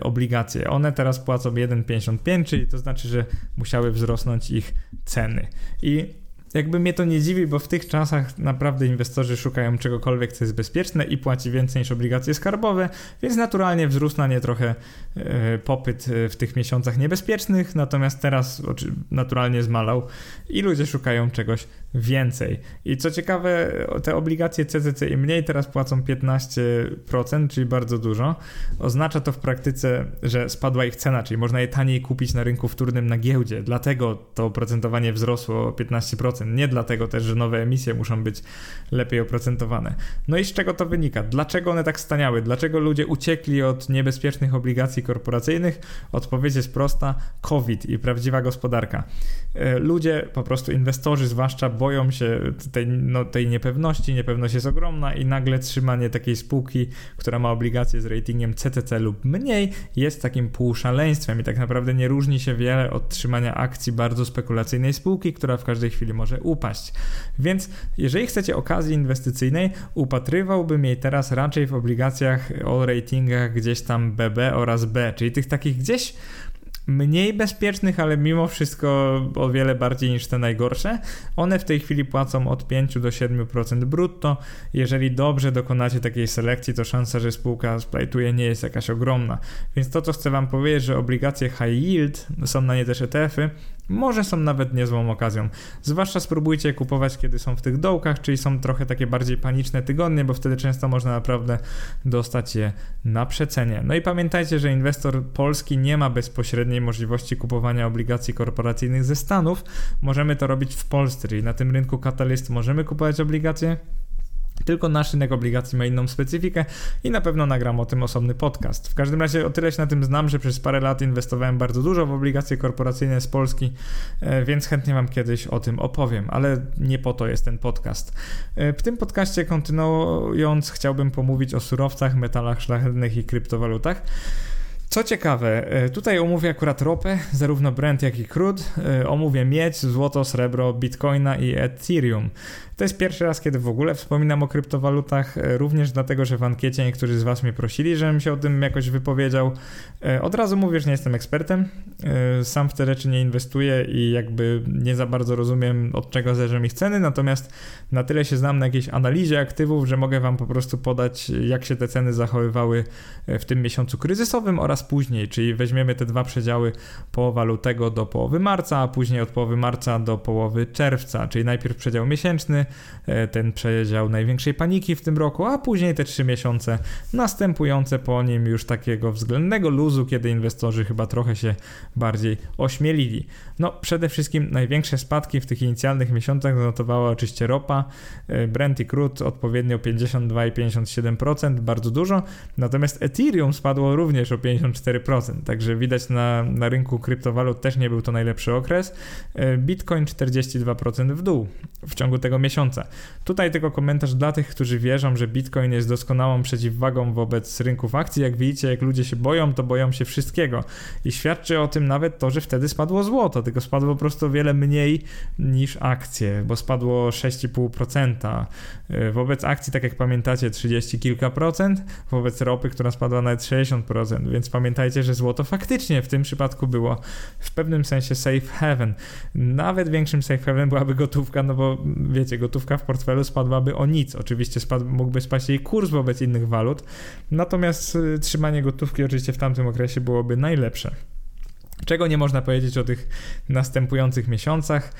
obligacje. One teraz płacą 1,55, czyli to znaczy, że musiały wzrosnąć ich ceny. I Jakby mnie to nie dziwi, bo w tych czasach naprawdę inwestorzy szukają czegokolwiek, co jest bezpieczne i płaci więcej niż obligacje skarbowe, więc naturalnie wzrósł na nie trochę popyt w tych miesiącach niebezpiecznych, natomiast teraz naturalnie zmalał i ludzie szukają czegoś więcej. I co ciekawe, te obligacje CCC i mniej teraz płacą 15%, czyli bardzo dużo. Oznacza to w praktyce, że spadła ich cena, czyli można je taniej kupić na rynku wtórnym na giełdzie, dlatego to oprocentowanie wzrosło o 15%. Nie dlatego też, że nowe emisje muszą być lepiej oprocentowane. No i z czego to wynika? Dlaczego one tak staniały? Dlaczego ludzie uciekli od niebezpiecznych obligacji korporacyjnych? Odpowiedź jest prosta. COVID i prawdziwa gospodarka. Ludzie, po prostu inwestorzy zwłaszcza, boją się tej niepewności. Niepewność jest ogromna i nagle trzymanie takiej spółki, która ma obligacje z ratingiem CCC lub mniej, jest takim półszaleństwem i tak naprawdę nie różni się wiele od trzymania akcji bardzo spekulacyjnej spółki, która w każdej chwili może upaść. Więc jeżeli chcecie okazji inwestycyjnej, upatrywałbym jej teraz raczej w obligacjach o ratingach gdzieś tam BB oraz B, czyli tych takich gdzieś mniej bezpiecznych, ale mimo wszystko o wiele bardziej niż te najgorsze. One w tej chwili płacą od 5 do 7% brutto. Jeżeli dobrze dokonacie takiej selekcji, to szansa, że spółka splajtuje, nie jest jakaś ogromna. Więc to, co chcę wam powiedzieć, że obligacje high yield, są na nie też ETF-y, może są nawet niezłą okazją. Zwłaszcza spróbujcie kupować, kiedy są w tych dołkach, czyli są trochę takie bardziej paniczne tygodnie, bo wtedy często można naprawdę dostać je na przecenie. No i pamiętajcie, że inwestor polski nie ma bezpośredniej możliwości kupowania obligacji korporacyjnych ze Stanów. Możemy to robić w Polsce, czyli na tym rynku Catalyst możemy kupować obligacje. Tylko nasz rynek obligacji ma inną specyfikę i na pewno nagram o tym osobny podcast. W każdym razie o tyle się na tym znam, że przez parę lat inwestowałem bardzo dużo w obligacje korporacyjne z Polski, więc chętnie wam kiedyś o tym opowiem, ale nie po to jest ten podcast. W tym podcaście kontynuując, chciałbym pomówić o surowcach, metalach szlachetnych i kryptowalutach. Co ciekawe, tutaj omówię akurat ropę, zarówno Brent, jak i crude, omówię miedź, złoto, srebro, bitcoina i Ethereum. To jest pierwszy raz, kiedy w ogóle wspominam o kryptowalutach, również dlatego, że w ankiecie niektórzy z was mnie prosili, żebym się o tym jakoś wypowiedział. Od razu mówię, że nie jestem ekspertem, sam w te rzeczy nie inwestuję i jakby nie za bardzo rozumiem, od czego zależą ich ceny, natomiast na tyle się znam na jakiejś analizie aktywów, że mogę wam po prostu podać, jak się te ceny zachowywały w tym miesiącu kryzysowym oraz później, czyli weźmiemy te dwa przedziały połowa lutego do połowy marca, a później od połowy marca do połowy czerwca, czyli najpierw przedział miesięczny, ten przedział największej paniki w tym roku, a później te 3 miesiące następujące po nim już takiego względnego luzu, kiedy inwestorzy chyba trochę się bardziej ośmielili. No przede wszystkim największe spadki w tych inicjalnych miesiącach zanotowała oczywiście ropa, Brent i crude odpowiednio 52 i 57%, bardzo dużo, natomiast Ethereum spadło również o 54%, także widać na rynku kryptowalut też nie był to najlepszy okres. Bitcoin 42% w dół w ciągu tego miesiąca. Tutaj tylko komentarz dla tych, którzy wierzą, że Bitcoin jest doskonałą przeciwwagą wobec rynków akcji. Jak widzicie, jak ludzie się boją, to boją się wszystkiego i świadczy o tym nawet to, że wtedy spadło złoto, tylko spadło po prostu o wiele mniej niż akcje, bo spadło 6,5%. Wobec akcji, tak jak pamiętacie, 30 kilka procent, wobec ropy, która spadła nawet 60%, więc pamiętajcie, że złoto faktycznie w tym przypadku było w pewnym sensie safe haven. Nawet większym safe haven byłaby gotówka, no bo wiecie, gotówka w portfelu spadłaby o nic. Oczywiście mógłby spaść jej kurs wobec innych walut, natomiast trzymanie gotówki oczywiście w tamtym okresie byłoby najlepsze. Czego nie można powiedzieć o tych następujących miesiącach,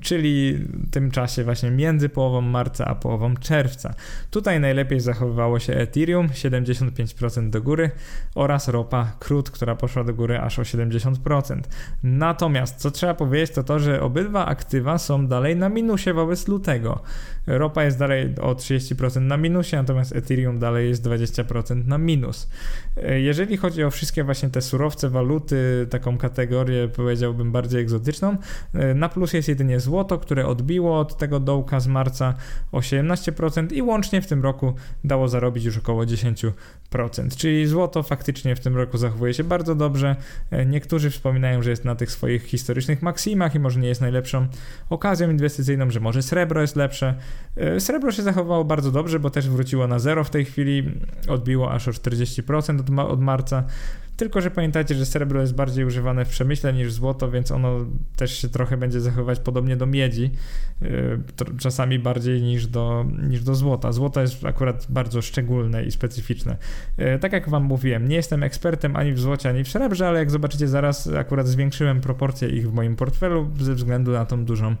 czyli tym czasie właśnie między połową marca a połową czerwca. Tutaj najlepiej zachowywało się Ethereum, 75% do góry, oraz ropa crude, która poszła do góry aż o 70%. Natomiast co trzeba powiedzieć, to to, że obydwa aktywa są dalej na minusie wobec lutego. Ropa jest dalej o 30% na minusie, natomiast Ethereum dalej jest 20% na minus. Jeżeli chodzi o wszystkie właśnie te surowce, waluty, taką kategorię, powiedziałbym, bardziej egzotyczną. Na plus jest jedynie złoto, które odbiło od tego dołka z marca o 17% i łącznie w tym roku dało zarobić już około 10%. Czyli złoto faktycznie w tym roku zachowuje się bardzo dobrze. Niektórzy wspominają, że jest na tych swoich historycznych maksimach i może nie jest najlepszą okazją inwestycyjną, że może srebro jest lepsze. Srebro się zachowało bardzo dobrze, bo też wróciło na zero w tej chwili. Odbiło aż o 40% od marca. Tylko że pamiętajcie, że srebro jest bardziej używane w przemyśle niż złoto, więc ono też się trochę będzie zachowywać podobnie do miedzi, czasami bardziej niż do złota. Złoto jest akurat bardzo szczególne i specyficzne. Tak jak wam mówiłem, nie jestem ekspertem ani w złocie, ani w srebrze, ale jak zobaczycie zaraz, akurat zwiększyłem proporcję ich w moim portfelu ze względu na tą dużą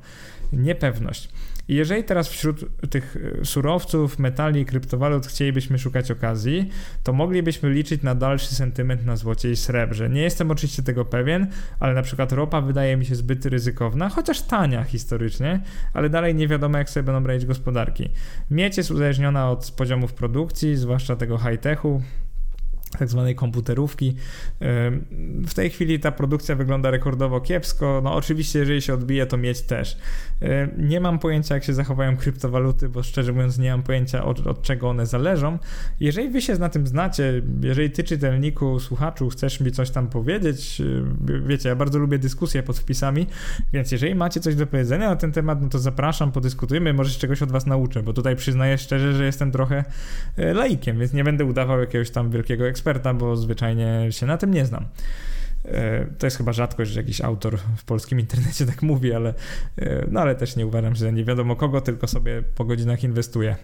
niepewność. Jeżeli teraz wśród tych surowców, metali i kryptowalut chcielibyśmy szukać okazji, to moglibyśmy liczyć na dalszy sentyment na złocie i srebrze. Nie jestem oczywiście tego pewien, ale na przykład ropa wydaje mi się zbyt ryzykowna, chociaż tania historycznie, ale dalej nie wiadomo, jak sobie będą brać gospodarki. Miedź jest uzależniona od poziomów produkcji, zwłaszcza tego high-techu, tak zwanej komputerówki. W tej chwili ta produkcja wygląda rekordowo kiepsko, no oczywiście jeżeli się odbije, to miedź też. Nie mam pojęcia, jak się zachowają kryptowaluty, bo szczerze mówiąc nie mam pojęcia, od czego one zależą. Jeżeli wy się na tym znacie, jeżeli ty, czytelniku, słuchaczu, chcesz mi coś tam powiedzieć, wiecie, ja bardzo lubię dyskusję pod wpisami, więc jeżeli macie coś do powiedzenia na ten temat, no to zapraszam, podyskutujmy, może czegoś od was nauczę, bo tutaj przyznaję szczerze, że jestem trochę laikiem, więc nie będę udawał jakiegoś tam wielkiego eksperta, bo zwyczajnie się na tym nie znam. To jest chyba rzadkość, że jakiś autor w polskim internecie tak mówi, ale też nie uważam, że nie wiadomo kogo, tylko sobie po godzinach inwestuję.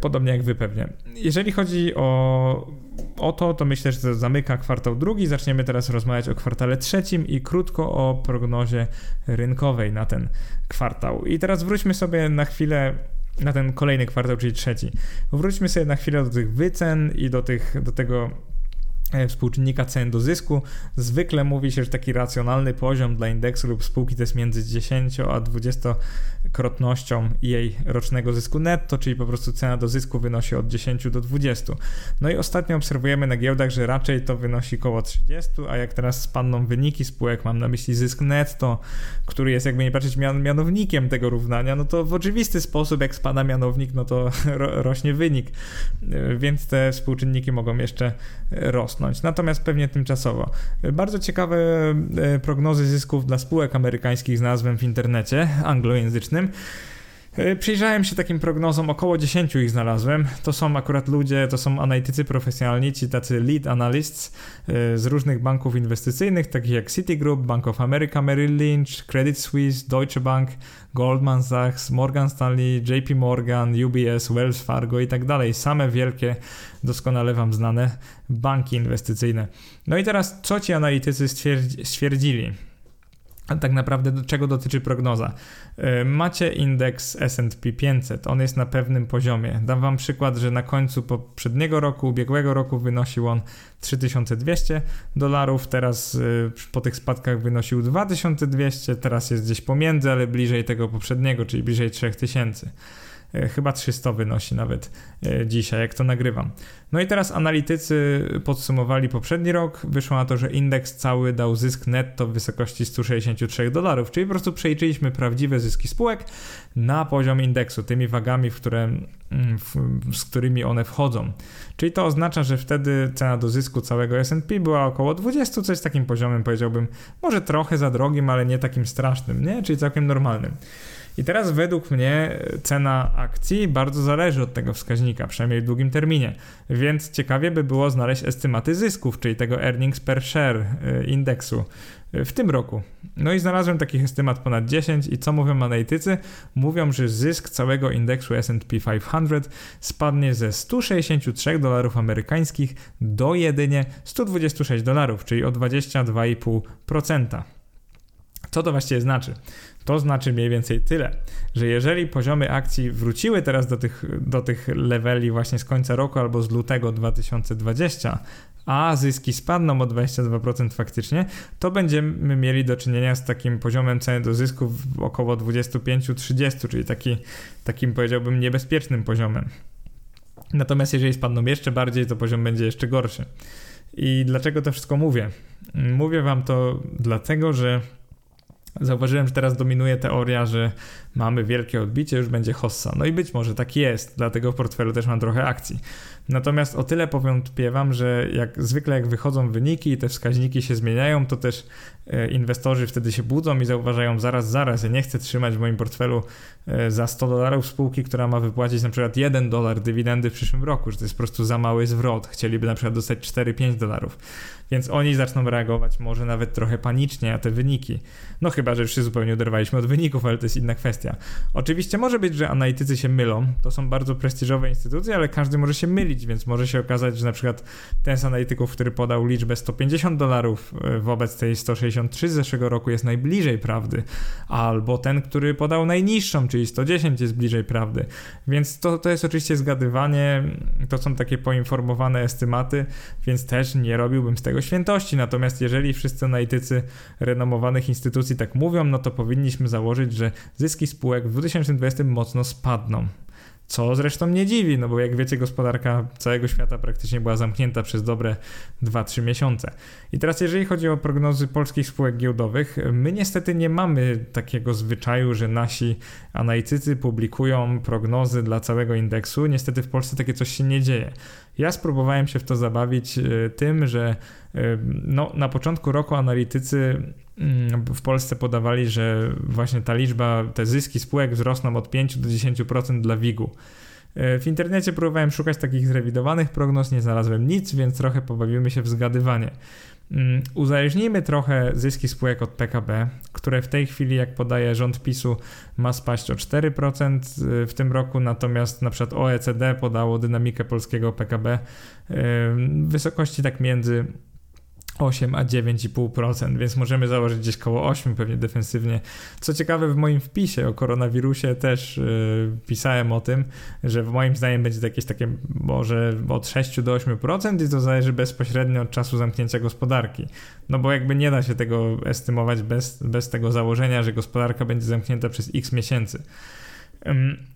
Podobnie jak wy pewnie. Jeżeli chodzi o to myślę, że to zamyka kwartał drugi. Zaczniemy teraz rozmawiać o kwartale trzecim i krótko o prognozie rynkowej na ten kwartał. I teraz wróćmy sobie na chwilę na ten kolejny kwartał, czyli trzeci. Wróćmy sobie na chwilę do tych wycen i do tego współczynnika cen do zysku. Zwykle mówi się, że taki racjonalny poziom dla indeksu lub spółki to jest między 10 a 20-krotnością jej rocznego zysku netto, czyli po prostu cena do zysku wynosi od 10 do 20. No i ostatnio obserwujemy na giełdach, że raczej to wynosi koło 30, a jak teraz spadną wyniki spółek, mam na myśli zysk netto, który jest jakby nie patrzeć mianownikiem tego równania, no to w oczywisty sposób jak spada mianownik, no to rośnie wynik, więc te współczynniki mogą jeszcze rosnąć. Natomiast pewnie tymczasowo. Bardzo ciekawe prognozy zysków dla spółek amerykańskich znalazłem w internecie anglojęzycznym. Przyjrzałem się takim prognozom, około 10 ich znalazłem. To są akurat ludzie, to są analitycy profesjonalni, ci tacy lead analysts z różnych banków inwestycyjnych, takich jak Citigroup, Bank of America, Merrill Lynch, Credit Suisse, Deutsche Bank, Goldman Sachs, Morgan Stanley, JP Morgan, UBS, Wells Fargo i tak dalej. Same wielkie, doskonale wam znane banki inwestycyjne. No i teraz co ci analitycy stwierdzili? A tak naprawdę do czego dotyczy prognoza? Macie indeks S&P 500, on jest na pewnym poziomie. Dam wam przykład, że na końcu poprzedniego roku, ubiegłego roku wynosił on $3200, teraz po tych spadkach wynosił 2200, teraz jest gdzieś pomiędzy, ale bliżej tego poprzedniego, czyli bliżej 3000. Chyba 300 wynosi nawet dzisiaj, jak to nagrywam. No i teraz analitycy podsumowali poprzedni rok. Wyszło na to, że indeks cały dał zysk netto w wysokości $163, czyli po prostu przeliczyliśmy prawdziwe zyski spółek na poziom indeksu, tymi wagami, z którymi one wchodzą. Czyli to oznacza, że wtedy cena do zysku całego S&P była około 20, coś z takim poziomem, powiedziałbym, może trochę za drogim, ale nie takim strasznym, nie? Czyli całkiem normalnym. I teraz według mnie cena akcji bardzo zależy od tego wskaźnika, przynajmniej w długim terminie, więc ciekawie by było znaleźć estymaty zysków, czyli tego earnings per share indeksu w tym roku. No i znalazłem takich estymat ponad 10 i co mówią analitycy? Mówią, że zysk całego indeksu S&P 500 spadnie ze $163 amerykańskich do jedynie $126, czyli o 22,5%. Co to właściwie znaczy? To znaczy mniej więcej tyle, że jeżeli poziomy akcji wróciły teraz do tych leveli właśnie z końca roku albo z lutego 2020, a zyski spadną o 22% faktycznie, to będziemy mieli do czynienia z takim poziomem ceny do zysku około 25-30, czyli takim powiedziałbym niebezpiecznym poziomem. Natomiast jeżeli spadną jeszcze bardziej, to poziom będzie jeszcze gorszy. I dlaczego to wszystko mówię? Mówię wam to dlatego, że zauważyłem, że teraz dominuje teoria, że mamy wielkie odbicie, już będzie hossa. No i być może tak jest, dlatego w portfelu też mam trochę akcji. Natomiast o tyle powątpiewam, że jak zwykle jak wychodzą wyniki i te wskaźniki się zmieniają, to też inwestorzy wtedy się budzą i zauważają zaraz, ja nie chcę trzymać w moim portfelu za $100 spółki, która ma wypłacić na przykład $1 dywidendy w przyszłym roku, że to jest po prostu za mały zwrot, chcieliby na przykład dostać $4-5, więc oni zaczną reagować może nawet trochę panicznie na te wyniki, no chyba, że już się zupełnie oderwaliśmy od wyników, ale to jest inna kwestia. Oczywiście może być, że analitycy się mylą, to są bardzo prestiżowe instytucje, ale każdy może się mylić, więc może się okazać, że na przykład ten z analityków, który podał liczbę $150 wobec tej 163 z zeszłego roku jest najbliżej prawdy, albo ten, który podał najniższą, czyli 110 jest bliżej prawdy, więc to jest oczywiście zgadywanie, to są takie poinformowane estymaty, więc też nie robiłbym z tego świętości, natomiast jeżeli wszyscy analitycy renomowanych instytucji tak mówią, no to powinniśmy założyć, że zyski spółek w 2020 mocno spadną. Co zresztą nie dziwi, no bo jak wiecie, gospodarka całego świata praktycznie była zamknięta przez dobre 2-3 miesiące. I teraz jeżeli chodzi o prognozy polskich spółek giełdowych, my niestety nie mamy takiego zwyczaju, że nasi analitycy publikują prognozy dla całego indeksu. Niestety w Polsce takie coś się nie dzieje. Ja spróbowałem się w to zabawić tym, że no, na początku roku analitycy w Polsce podawali, że właśnie ta liczba, te zyski spółek wzrosną od 5 do 10% dla WIG-u. W internecie próbowałem szukać takich zrewidowanych prognoz, nie znalazłem nic, więc trochę pobawimy się w zgadywanie. Uzależnijmy trochę zyski spółek od PKB, które w tej chwili, jak podaje rząd PiS-u, ma spaść o 4% w tym roku, natomiast na przykład OECD podało dynamikę polskiego PKB w wysokości tak między 8 a 9,5%, więc możemy założyć gdzieś koło 8 pewnie defensywnie. Co ciekawe, w moim wpisie o koronawirusie też pisałem o tym, że w moim zdaniem będzie to jakieś takie może od 6 do 8% i to zależy bezpośrednio od czasu zamknięcia gospodarki. No bo jakby nie da się tego estymować bez tego założenia, że gospodarka będzie zamknięta przez x miesięcy.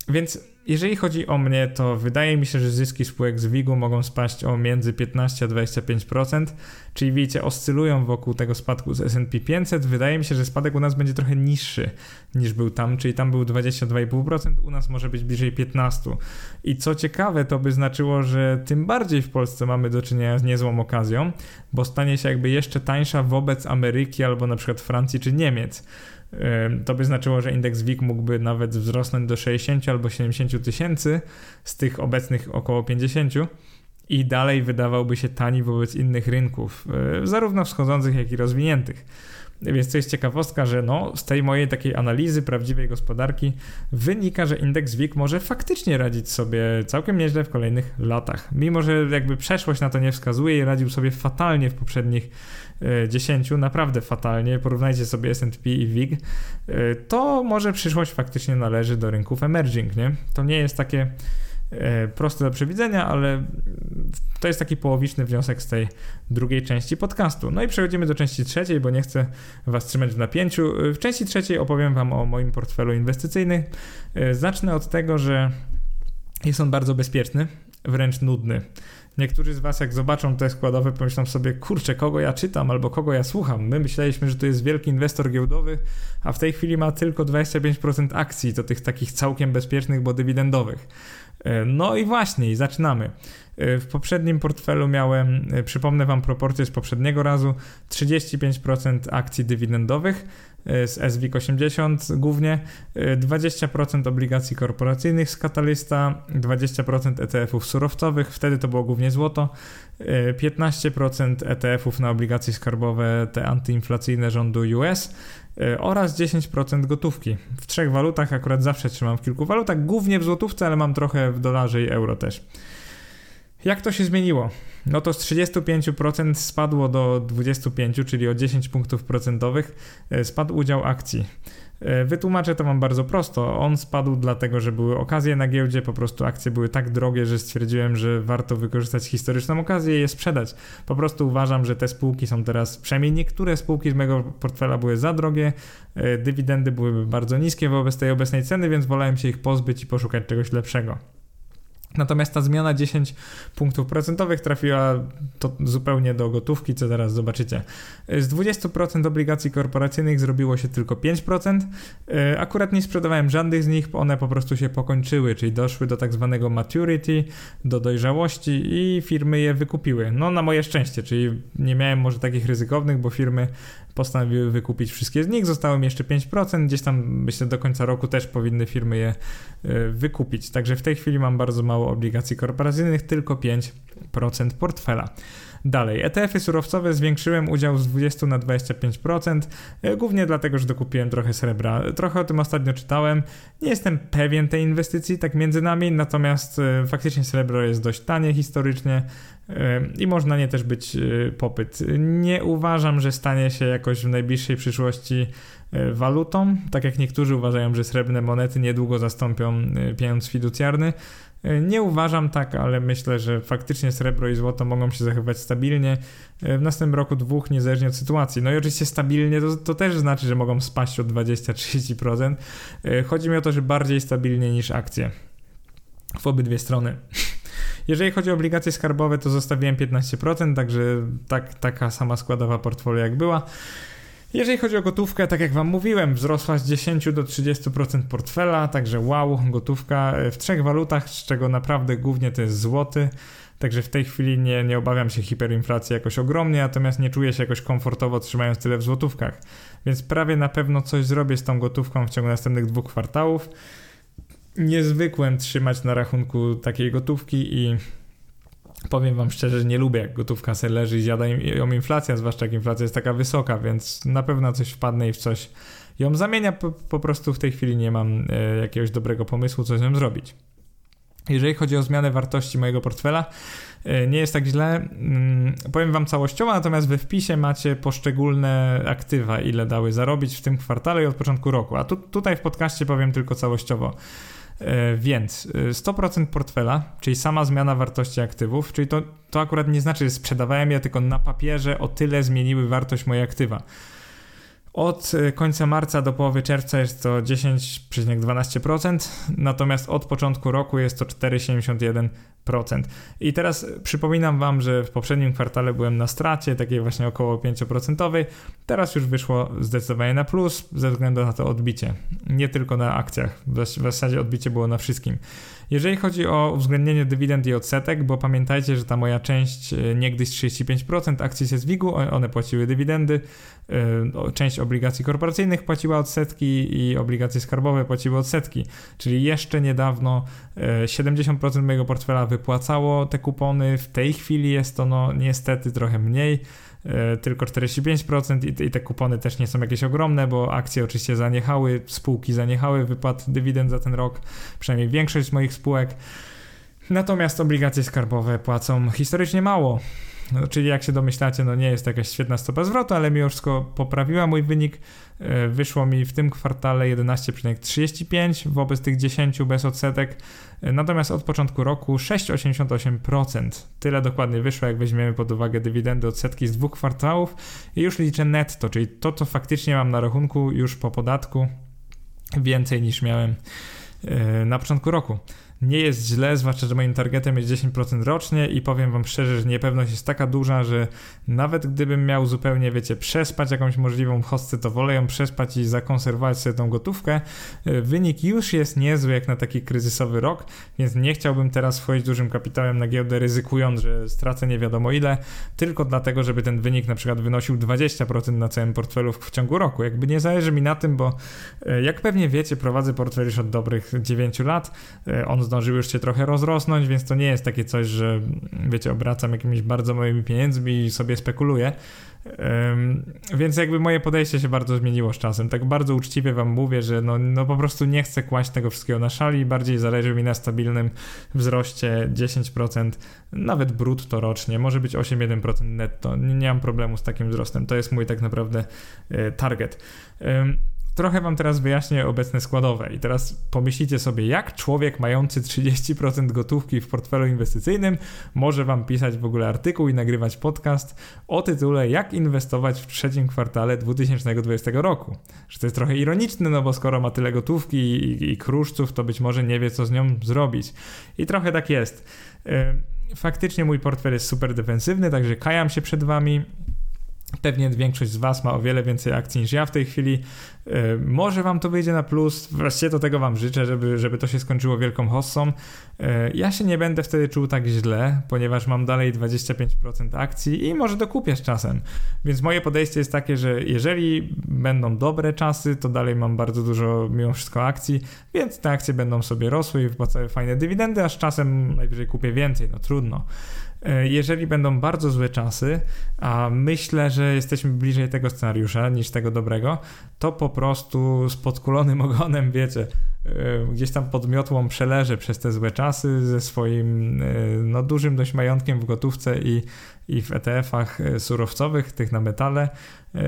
Więc jeżeli chodzi o mnie, to wydaje mi się, że zyski spółek z WIG-u mogą spaść o między 15 a 25%, czyli widzicie, oscylują wokół tego spadku z S&P 500. Wydaje mi się, że spadek u nas będzie trochę niższy niż był tam, czyli tam był 22,5%, u nas może być bliżej 15%. I co ciekawe, to by znaczyło, że tym bardziej w Polsce mamy do czynienia z niezłą okazją, bo stanie się jakby jeszcze tańsza wobec Ameryki albo na przykład Francji czy Niemiec. To by znaczyło, że indeks WIG mógłby nawet wzrosnąć do 60 albo 70 tysięcy z tych obecnych około 50 i dalej wydawałby się tani wobec innych rynków, zarówno wschodzących, jak i rozwiniętych. Więc to jest ciekawostka, że no, z tej mojej takiej analizy prawdziwej gospodarki wynika, że indeks WIG może faktycznie radzić sobie całkiem nieźle w kolejnych latach. Mimo, że jakby przeszłość na to nie wskazuje i radził sobie fatalnie w poprzednich 10, naprawdę fatalnie, porównajcie sobie S&P i WIG, to może przyszłość faktycznie należy do rynków emerging, nie? To nie jest takie proste do przewidzenia, ale to jest taki połowiczny wniosek z tej drugiej części podcastu. No i przechodzimy do części trzeciej, bo nie chcę was trzymać w napięciu. W części trzeciej opowiem wam o moim portfelu inwestycyjnym. Zacznę od tego, że jest on bardzo bezpieczny, wręcz nudny. Niektórzy z was, jak zobaczą te składowe, pomyślą sobie, kurczę, kogo ja czytam albo kogo ja słucham. My myśleliśmy, że to jest wielki inwestor giełdowy, a w tej chwili ma tylko 25% akcji, to tych takich całkiem bezpiecznych, bo dywidendowych. No i właśnie, i zaczynamy. W poprzednim portfelu miałem, przypomnę wam proporcje z poprzedniego razu, 35% akcji dywidendowych z SWIG80 głównie, 20% obligacji korporacyjnych z Catalysta, 20% ETF-ów surowcowych, wtedy to było głównie złoto, 15% ETF-ów na obligacje skarbowe, te antyinflacyjne rządu US oraz 10% gotówki. W trzech walutach, akurat zawsze trzymam w kilku walutach, głównie w złotówce, ale mam trochę w dolarze i euro też. Jak to się zmieniło? No to z 35% spadło do 25%, czyli o 10 punktów procentowych spadł udział akcji. Wytłumaczę to wam bardzo prosto. On spadł dlatego, że były okazje na giełdzie, po prostu akcje były tak drogie, że stwierdziłem, że warto wykorzystać historyczną okazję i je sprzedać. Po prostu uważam, że te spółki są teraz, przynajmniej niektóre spółki z mojego portfela były za drogie, dywidendy byłyby bardzo niskie wobec tej obecnej ceny, więc wolałem się ich pozbyć i poszukać czegoś lepszego. Natomiast ta zmiana 10 punktów procentowych trafiła to zupełnie do gotówki, co teraz zobaczycie. Z 20% obligacji korporacyjnych zrobiło się tylko 5%. Akurat nie sprzedawałem żadnych z nich, one po prostu się pokończyły, czyli doszły do tak zwanego maturity, do dojrzałości i firmy je wykupiły. No na moje szczęście, czyli nie miałem może takich ryzykownych, bo firmy postanowiły wykupić wszystkie z nich, zostało mi jeszcze 5%, gdzieś tam myślę do końca roku też powinny firmy je wykupić. Także w tej chwili mam bardzo mało obligacji korporacyjnych, tylko 5% portfela. Dalej, ETF-y surowcowe zwiększyłem udział z 20 na 25%, głównie dlatego, że dokupiłem trochę srebra. Trochę o tym ostatnio czytałem, nie jestem pewien tej inwestycji, tak między nami, natomiast faktycznie srebro jest dość tanie historycznie i może na nie też być popyt. Nie uważam, że stanie się jakoś w najbliższej przyszłości walutą, tak jak niektórzy uważają, że srebrne monety niedługo zastąpią pieniądz fiducjarny. Nie uważam tak, ale myślę, że faktycznie srebro i złoto mogą się zachowywać stabilnie w następnym roku, dwóch, niezależnie od sytuacji. No i oczywiście stabilnie to też znaczy, że mogą spaść o 20-30%. Chodzi mi o to, że bardziej stabilnie niż akcje w obydwie strony. Jeżeli chodzi o obligacje skarbowe, to zostawiłem 15%, także taka sama składowa portfolio jak była. Jeżeli chodzi o gotówkę, tak jak Wam mówiłem, wzrosła z 10 do 30% portfela, także wow, gotówka w trzech walutach, z czego naprawdę głównie to jest złoty, także w tej chwili nie obawiam się hiperinflacji jakoś ogromnie, natomiast nie czuję się jakoś komfortowo trzymając tyle w złotówkach, więc prawie na pewno coś zrobię z tą gotówką w ciągu następnych 2 kwartałów. Niezwykłem trzymać na rachunku takiej gotówki i powiem Wam szczerze, że nie lubię, jak gotówka se leży i zjada ją inflacja, zwłaszcza jak inflacja jest taka wysoka, więc na pewno coś wpadnie i w coś ją zamienia. Po prostu w tej chwili nie mam jakiegoś dobrego pomysłu, co z nią zrobić. Jeżeli chodzi o zmianę wartości mojego portfela, nie jest tak źle. Powiem Wam całościowo, natomiast we wpisie macie poszczególne aktywa, ile dały zarobić w tym kwartale i od początku roku. A tutaj w podcaście powiem tylko całościowo. Więc 100% portfela, czyli sama zmiana wartości aktywów, czyli to akurat nie znaczy, że sprzedawałem je, tylko na papierze o tyle zmieniły wartość moje aktywa. Od końca marca do połowy czerwca jest to 10,12%, natomiast od początku roku jest to 4,71%. I teraz przypominam Wam, że w poprzednim kwartale byłem na stracie, takiej właśnie około 5%. Teraz już wyszło zdecydowanie na plus ze względu na to odbicie. Nie tylko na akcjach, w zasadzie odbicie było na wszystkim. Jeżeli chodzi o uwzględnienie dywidend i odsetek, bo pamiętajcie, że ta moja część niegdyś 35% akcji się z WIG-u, one płaciły dywidendy, część obligacji korporacyjnych płaciła odsetki i obligacje skarbowe płaciły odsetki, czyli jeszcze niedawno 70% mojego portfela wypłacało te kupony, w tej chwili jest to no niestety trochę mniej, tylko 45% i te kupony też nie są jakieś ogromne, bo akcje oczywiście zaniechały, spółki zaniechały wypłat dywidend za ten rok, przynajmniej większość moich spółek. Natomiast obligacje skarbowe płacą historycznie mało, czyli jak się domyślacie, no nie jest to jakaś świetna stopa zwrotu, ale mimo wszystko poprawiła mój wynik. Wyszło mi w tym kwartale 11,35 wobec tych 10 bez odsetek, natomiast od początku roku 6,88%. Tyle dokładnie wyszło, jak weźmiemy pod uwagę dywidendy, odsetki z 2 kwartałów i już liczę netto, czyli to, co faktycznie mam na rachunku już po podatku, więcej niż miałem na początku roku. Nie jest źle, zwłaszcza że moim targetem jest 10% rocznie i powiem Wam szczerze, że niepewność jest taka duża, że nawet gdybym miał zupełnie, wiecie, przespać jakąś możliwą hossę, to wolę ją przespać i zakonserwować sobie tą gotówkę. Wynik już jest niezły jak na taki kryzysowy rok, więc nie chciałbym teraz wchodzić dużym kapitałem na giełdę, ryzykując, że stracę nie wiadomo ile, tylko dlatego, żeby ten wynik na przykład wynosił 20% na całym portfelu w ciągu roku. Jakby nie zależy mi na tym, bo jak pewnie wiecie, prowadzę portfel już od dobrych 9 lat, on zdążyły już się trochę rozrosnąć, więc to nie jest takie coś, że wiecie, obracam jakimiś bardzo moimi pieniędzmi i sobie spekuluję. Więc jakby moje podejście się bardzo zmieniło z czasem. Tak bardzo uczciwie Wam mówię, że no po prostu nie chcę kłaść tego wszystkiego na szali, bardziej zależy mi na stabilnym wzroście 10%, nawet brutto rocznie, może być 8,1% netto. Nie mam problemu z takim wzrostem, to jest mój tak naprawdę target. Trochę wam teraz wyjaśnię obecne składowe i teraz pomyślicie sobie, jak człowiek mający 30% gotówki w portfelu inwestycyjnym może wam pisać w ogóle artykuł i nagrywać podcast o tytule jak inwestować w trzecim kwartale 2020 roku. Że to jest trochę ironiczne, no bo skoro ma tyle gotówki i kruszców, to być może nie wie, co z nią zrobić. I trochę tak jest. Faktycznie mój portfel jest super defensywny, także kajam się przed wami. Pewnie większość z was ma o wiele więcej akcji niż ja w tej chwili. Może wam to wyjdzie na plus. Właściwie to tego wam życzę, żeby to się skończyło wielką hossą. Ja się nie będę wtedy czuł tak źle, ponieważ mam dalej 25% akcji i może dokupię z czasem. Więc moje podejście jest takie, że jeżeli będą dobre czasy, to dalej mam bardzo dużo mimo wszystko akcji, więc te akcje będą sobie rosły i wypłacały fajne dywidendy, a z czasem najwyżej kupię więcej, no trudno. Jeżeli będą bardzo złe czasy, a myślę, że jesteśmy bliżej tego scenariusza niż tego dobrego, to po prostu z podkulonym ogonem, wiecie, gdzieś tam pod miotłą przeleżę przez te złe czasy ze swoim no, dużym dość majątkiem w gotówce i w ETF-ach surowcowych, tych na metale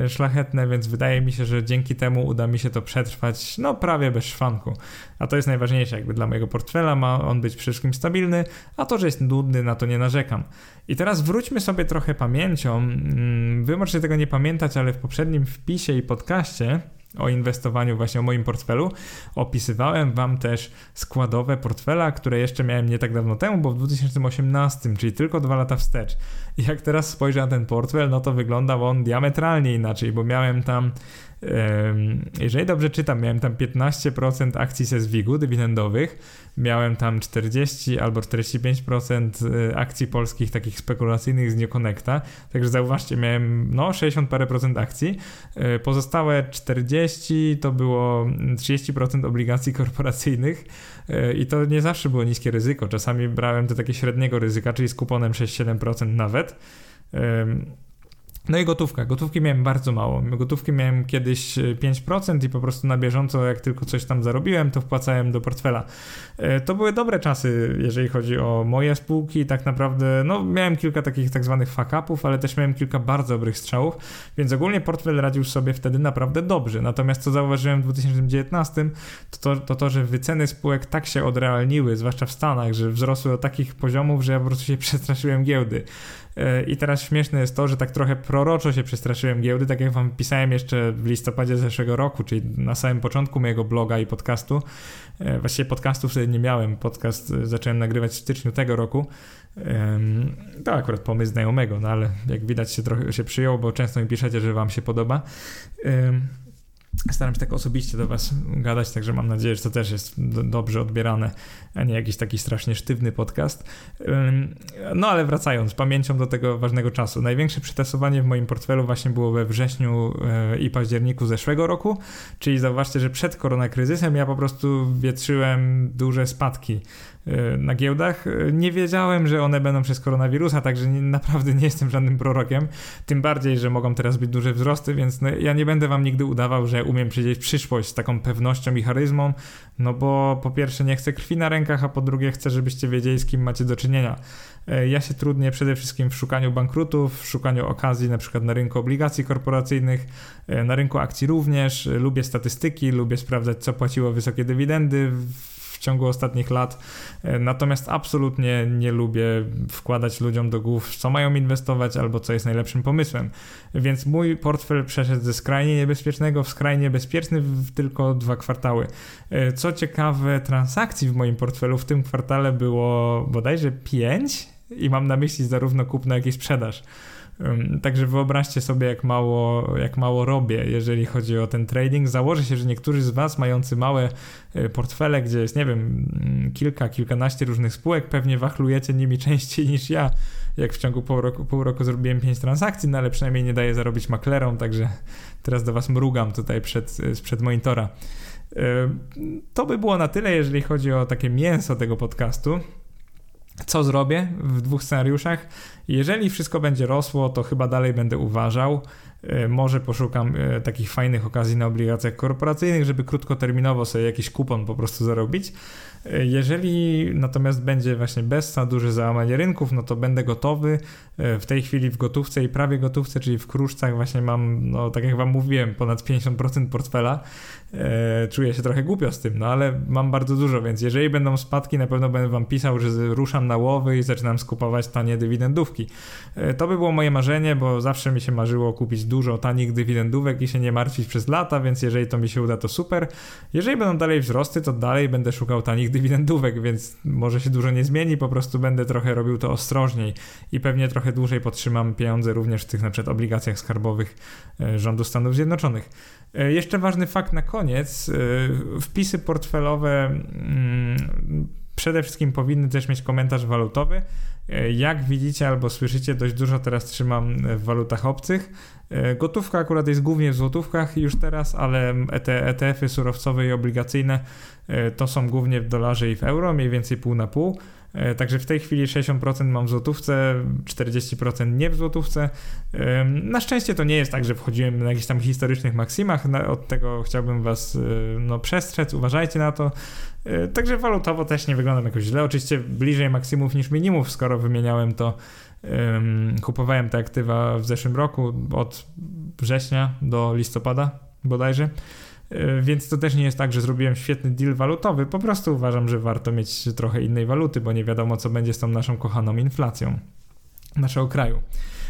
szlachetne, więc wydaje mi się, że dzięki temu uda mi się to przetrwać no prawie bez szwanku, a to jest najważniejsze jakby dla mojego portfela, ma on być przede wszystkim stabilny, a to, że jest nudny, na to nie narzekam. I teraz wróćmy sobie trochę pamięcią, wy możecie tego nie pamiętać, ale w poprzednim wpisie i podcaście o inwestowaniu, właśnie o moim portfelu, opisywałem wam też składowe portfela, które jeszcze miałem nie tak dawno temu, bo w 2018, czyli tylko 2 lata wstecz. I jak teraz spojrzę na ten portfel, no to wyglądał on diametralnie inaczej, bo miałem tam, jeżeli dobrze czytam, miałem tam 15% akcji ze SWIG-u dywidendowych, miałem tam 40 albo 45% akcji polskich takich spekulacyjnych z New Connecta, także zauważcie, miałem no 60 parę procent akcji, pozostałe 40 to było 30% obligacji korporacyjnych i to nie zawsze było niskie ryzyko, czasami brałem to takie średniego ryzyka, czyli z kuponem 6-7% nawet. No i gotówka. Gotówki miałem bardzo mało. Gotówki miałem kiedyś 5% i po prostu na bieżąco, jak tylko coś tam zarobiłem, to wpłacałem do portfela. To były dobre czasy, jeżeli chodzi o moje spółki. Tak naprawdę, no miałem kilka takich tak zwanych fuck-upów, ale też miałem kilka bardzo dobrych strzałów, więc ogólnie portfel radził sobie wtedy naprawdę dobrze. Natomiast co zauważyłem w 2019, to że wyceny spółek tak się odrealniły, zwłaszcza w Stanach, że wzrosły do takich poziomów, że ja po prostu się przestraszyłem giełdy. I teraz śmieszne jest to, że tak trochę proroczo się przestraszyłem giełdy, tak jak wam pisałem jeszcze w listopadzie zeszłego roku, czyli na samym początku mojego bloga i podcastu. Właściwie podcastu wtedy nie miałem, podcast zacząłem nagrywać w styczniu tego roku. To akurat pomysł znajomego, no ale jak widać się trochę się przyjął, bo często mi piszecie, że wam się podoba. Staram się tak osobiście do was gadać, także mam nadzieję, że to też jest dobrze odbierane, a nie jakiś taki strasznie sztywny podcast. No ale wracając, pamięcią do tego ważnego czasu. Największe przetasowanie w moim portfelu właśnie było we wrześniu i październiku zeszłego roku, czyli zauważcie, że przed koronakryzysem ja po prostu wietrzyłem duże spadki na giełdach. Nie wiedziałem, że one będą przez koronawirusa, także naprawdę nie jestem żadnym prorokiem, tym bardziej, że mogą teraz być duże wzrosty, więc no, ja nie będę wam nigdy udawał, że umiem przewidzieć przyszłość z taką pewnością i charyzmą, no bo po pierwsze nie chcę krwi na rękach, a po drugie chcę, żebyście wiedzieli, z kim macie do czynienia. Ja się trudnię przede wszystkim w szukaniu bankrutów, w szukaniu okazji na przykład na rynku obligacji korporacyjnych, na rynku akcji również, lubię statystyki, lubię sprawdzać, co płaciło wysokie dywidendy w ciągu ostatnich lat, natomiast absolutnie nie lubię wkładać ludziom do głów, co mają inwestować albo co jest najlepszym pomysłem, więc mój portfel przeszedł ze skrajnie niebezpiecznego w skrajnie bezpieczny w tylko 2 kwartały. Co ciekawe, transakcji w moim portfelu w tym kwartale było bodajże 5 i mam na myśli zarówno kupno, jak i sprzedaż. Także wyobraźcie sobie, jak mało robię, jeżeli chodzi o ten trading. Założę się, że niektórzy z was mający małe portfele, gdzie jest, nie wiem, kilkanaście różnych spółek, pewnie wachlujecie nimi częściej niż ja, jak w ciągu pół roku zrobiłem 5 transakcji, no ale przynajmniej nie daję zarobić maklerom, także teraz do was mrugam tutaj sprzed monitora. To by było na tyle, jeżeli chodzi o takie mięso tego podcastu. Co zrobię w 2 scenariuszach? Jeżeli wszystko będzie rosło, to chyba dalej będę uważał. Może poszukam takich fajnych okazji na obligacjach korporacyjnych, żeby krótkoterminowo sobie jakiś kupon po prostu zarobić. Jeżeli natomiast będzie właśnie bez za duże załamanie rynków, no to będę gotowy. W tej chwili w gotówce i prawie gotówce, czyli w kruszcach właśnie mam, no tak jak wam mówiłem, ponad 50% portfela. Czuję się trochę głupio z tym, no ale mam bardzo dużo, więc jeżeli będą spadki, na pewno będę wam pisał, że ruszam na łowy i zaczynam skupować tanie dywidendówki. To by było moje marzenie, bo zawsze mi się marzyło kupić dużo tanich dywidendówek i się nie martwić przez lata, więc jeżeli to mi się uda, to super. Jeżeli będą dalej wzrosty, to dalej będę szukał tanich dywidendówek, więc może się dużo nie zmieni, po prostu będę trochę robił to ostrożniej i pewnie trochę dłużej potrzymam pieniądze również w tych na przykład obligacjach skarbowych rządu Stanów Zjednoczonych. Jeszcze ważny fakt na koniec, wpisy portfelowe przede wszystkim powinny też mieć komentarz walutowy. Jak widzicie albo słyszycie, dość dużo teraz trzymam w walutach obcych. Gotówka akurat jest głównie w złotówkach już teraz, ale ETF-y surowcowe i obligacyjne to są głównie w dolarze i w euro, mniej więcej pół na pół. Także w tej chwili 60% mam w złotówce, 40% nie w złotówce. Na szczęście to nie jest tak, że wchodziłem na jakichś tam historycznych maksimach, od tego chciałbym was przestrzec, uważajcie na to. Także walutowo też nie wyglądam jakoś źle, oczywiście bliżej maksimów niż minimów, skoro wymieniałem to, kupowałem te aktywa w zeszłym roku od września do listopada bodajże. Więc to też nie jest tak, że zrobiłem świetny deal walutowy, po prostu uważam, że warto mieć trochę innej waluty, bo nie wiadomo, co będzie z tą naszą kochaną inflacją naszego kraju.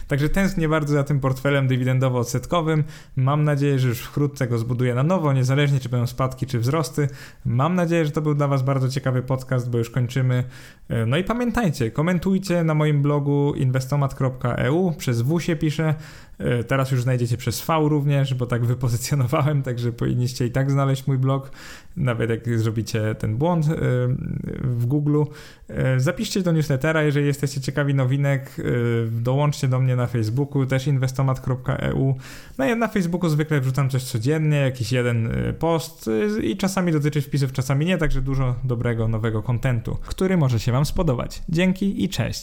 Także tęsknię bardzo za tym portfelem dywidendowo-odsetkowym. Mam nadzieję, że już wkrótce go zbuduję na nowo, niezależnie czy będą spadki, czy wzrosty. Mam nadzieję, że to był dla was bardzo ciekawy podcast, bo już kończymy. No i pamiętajcie, komentujcie na moim blogu inwestomat.eu, przez W się pisze. Teraz już znajdziecie przez V również, bo tak wypozycjonowałem, także powinniście i tak znaleźć mój blog, nawet jak zrobicie ten błąd w Google. Zapiszcie do newslettera, jeżeli jesteście ciekawi nowinek, dołączcie do mnie na Facebooku, też inwestomat.eu. No i na Facebooku zwykle wrzucam coś codziennie, jakiś jeden post i czasami dotyczy wpisów, czasami nie, także dużo dobrego, nowego kontentu, który może się wam spodobać. Dzięki i cześć!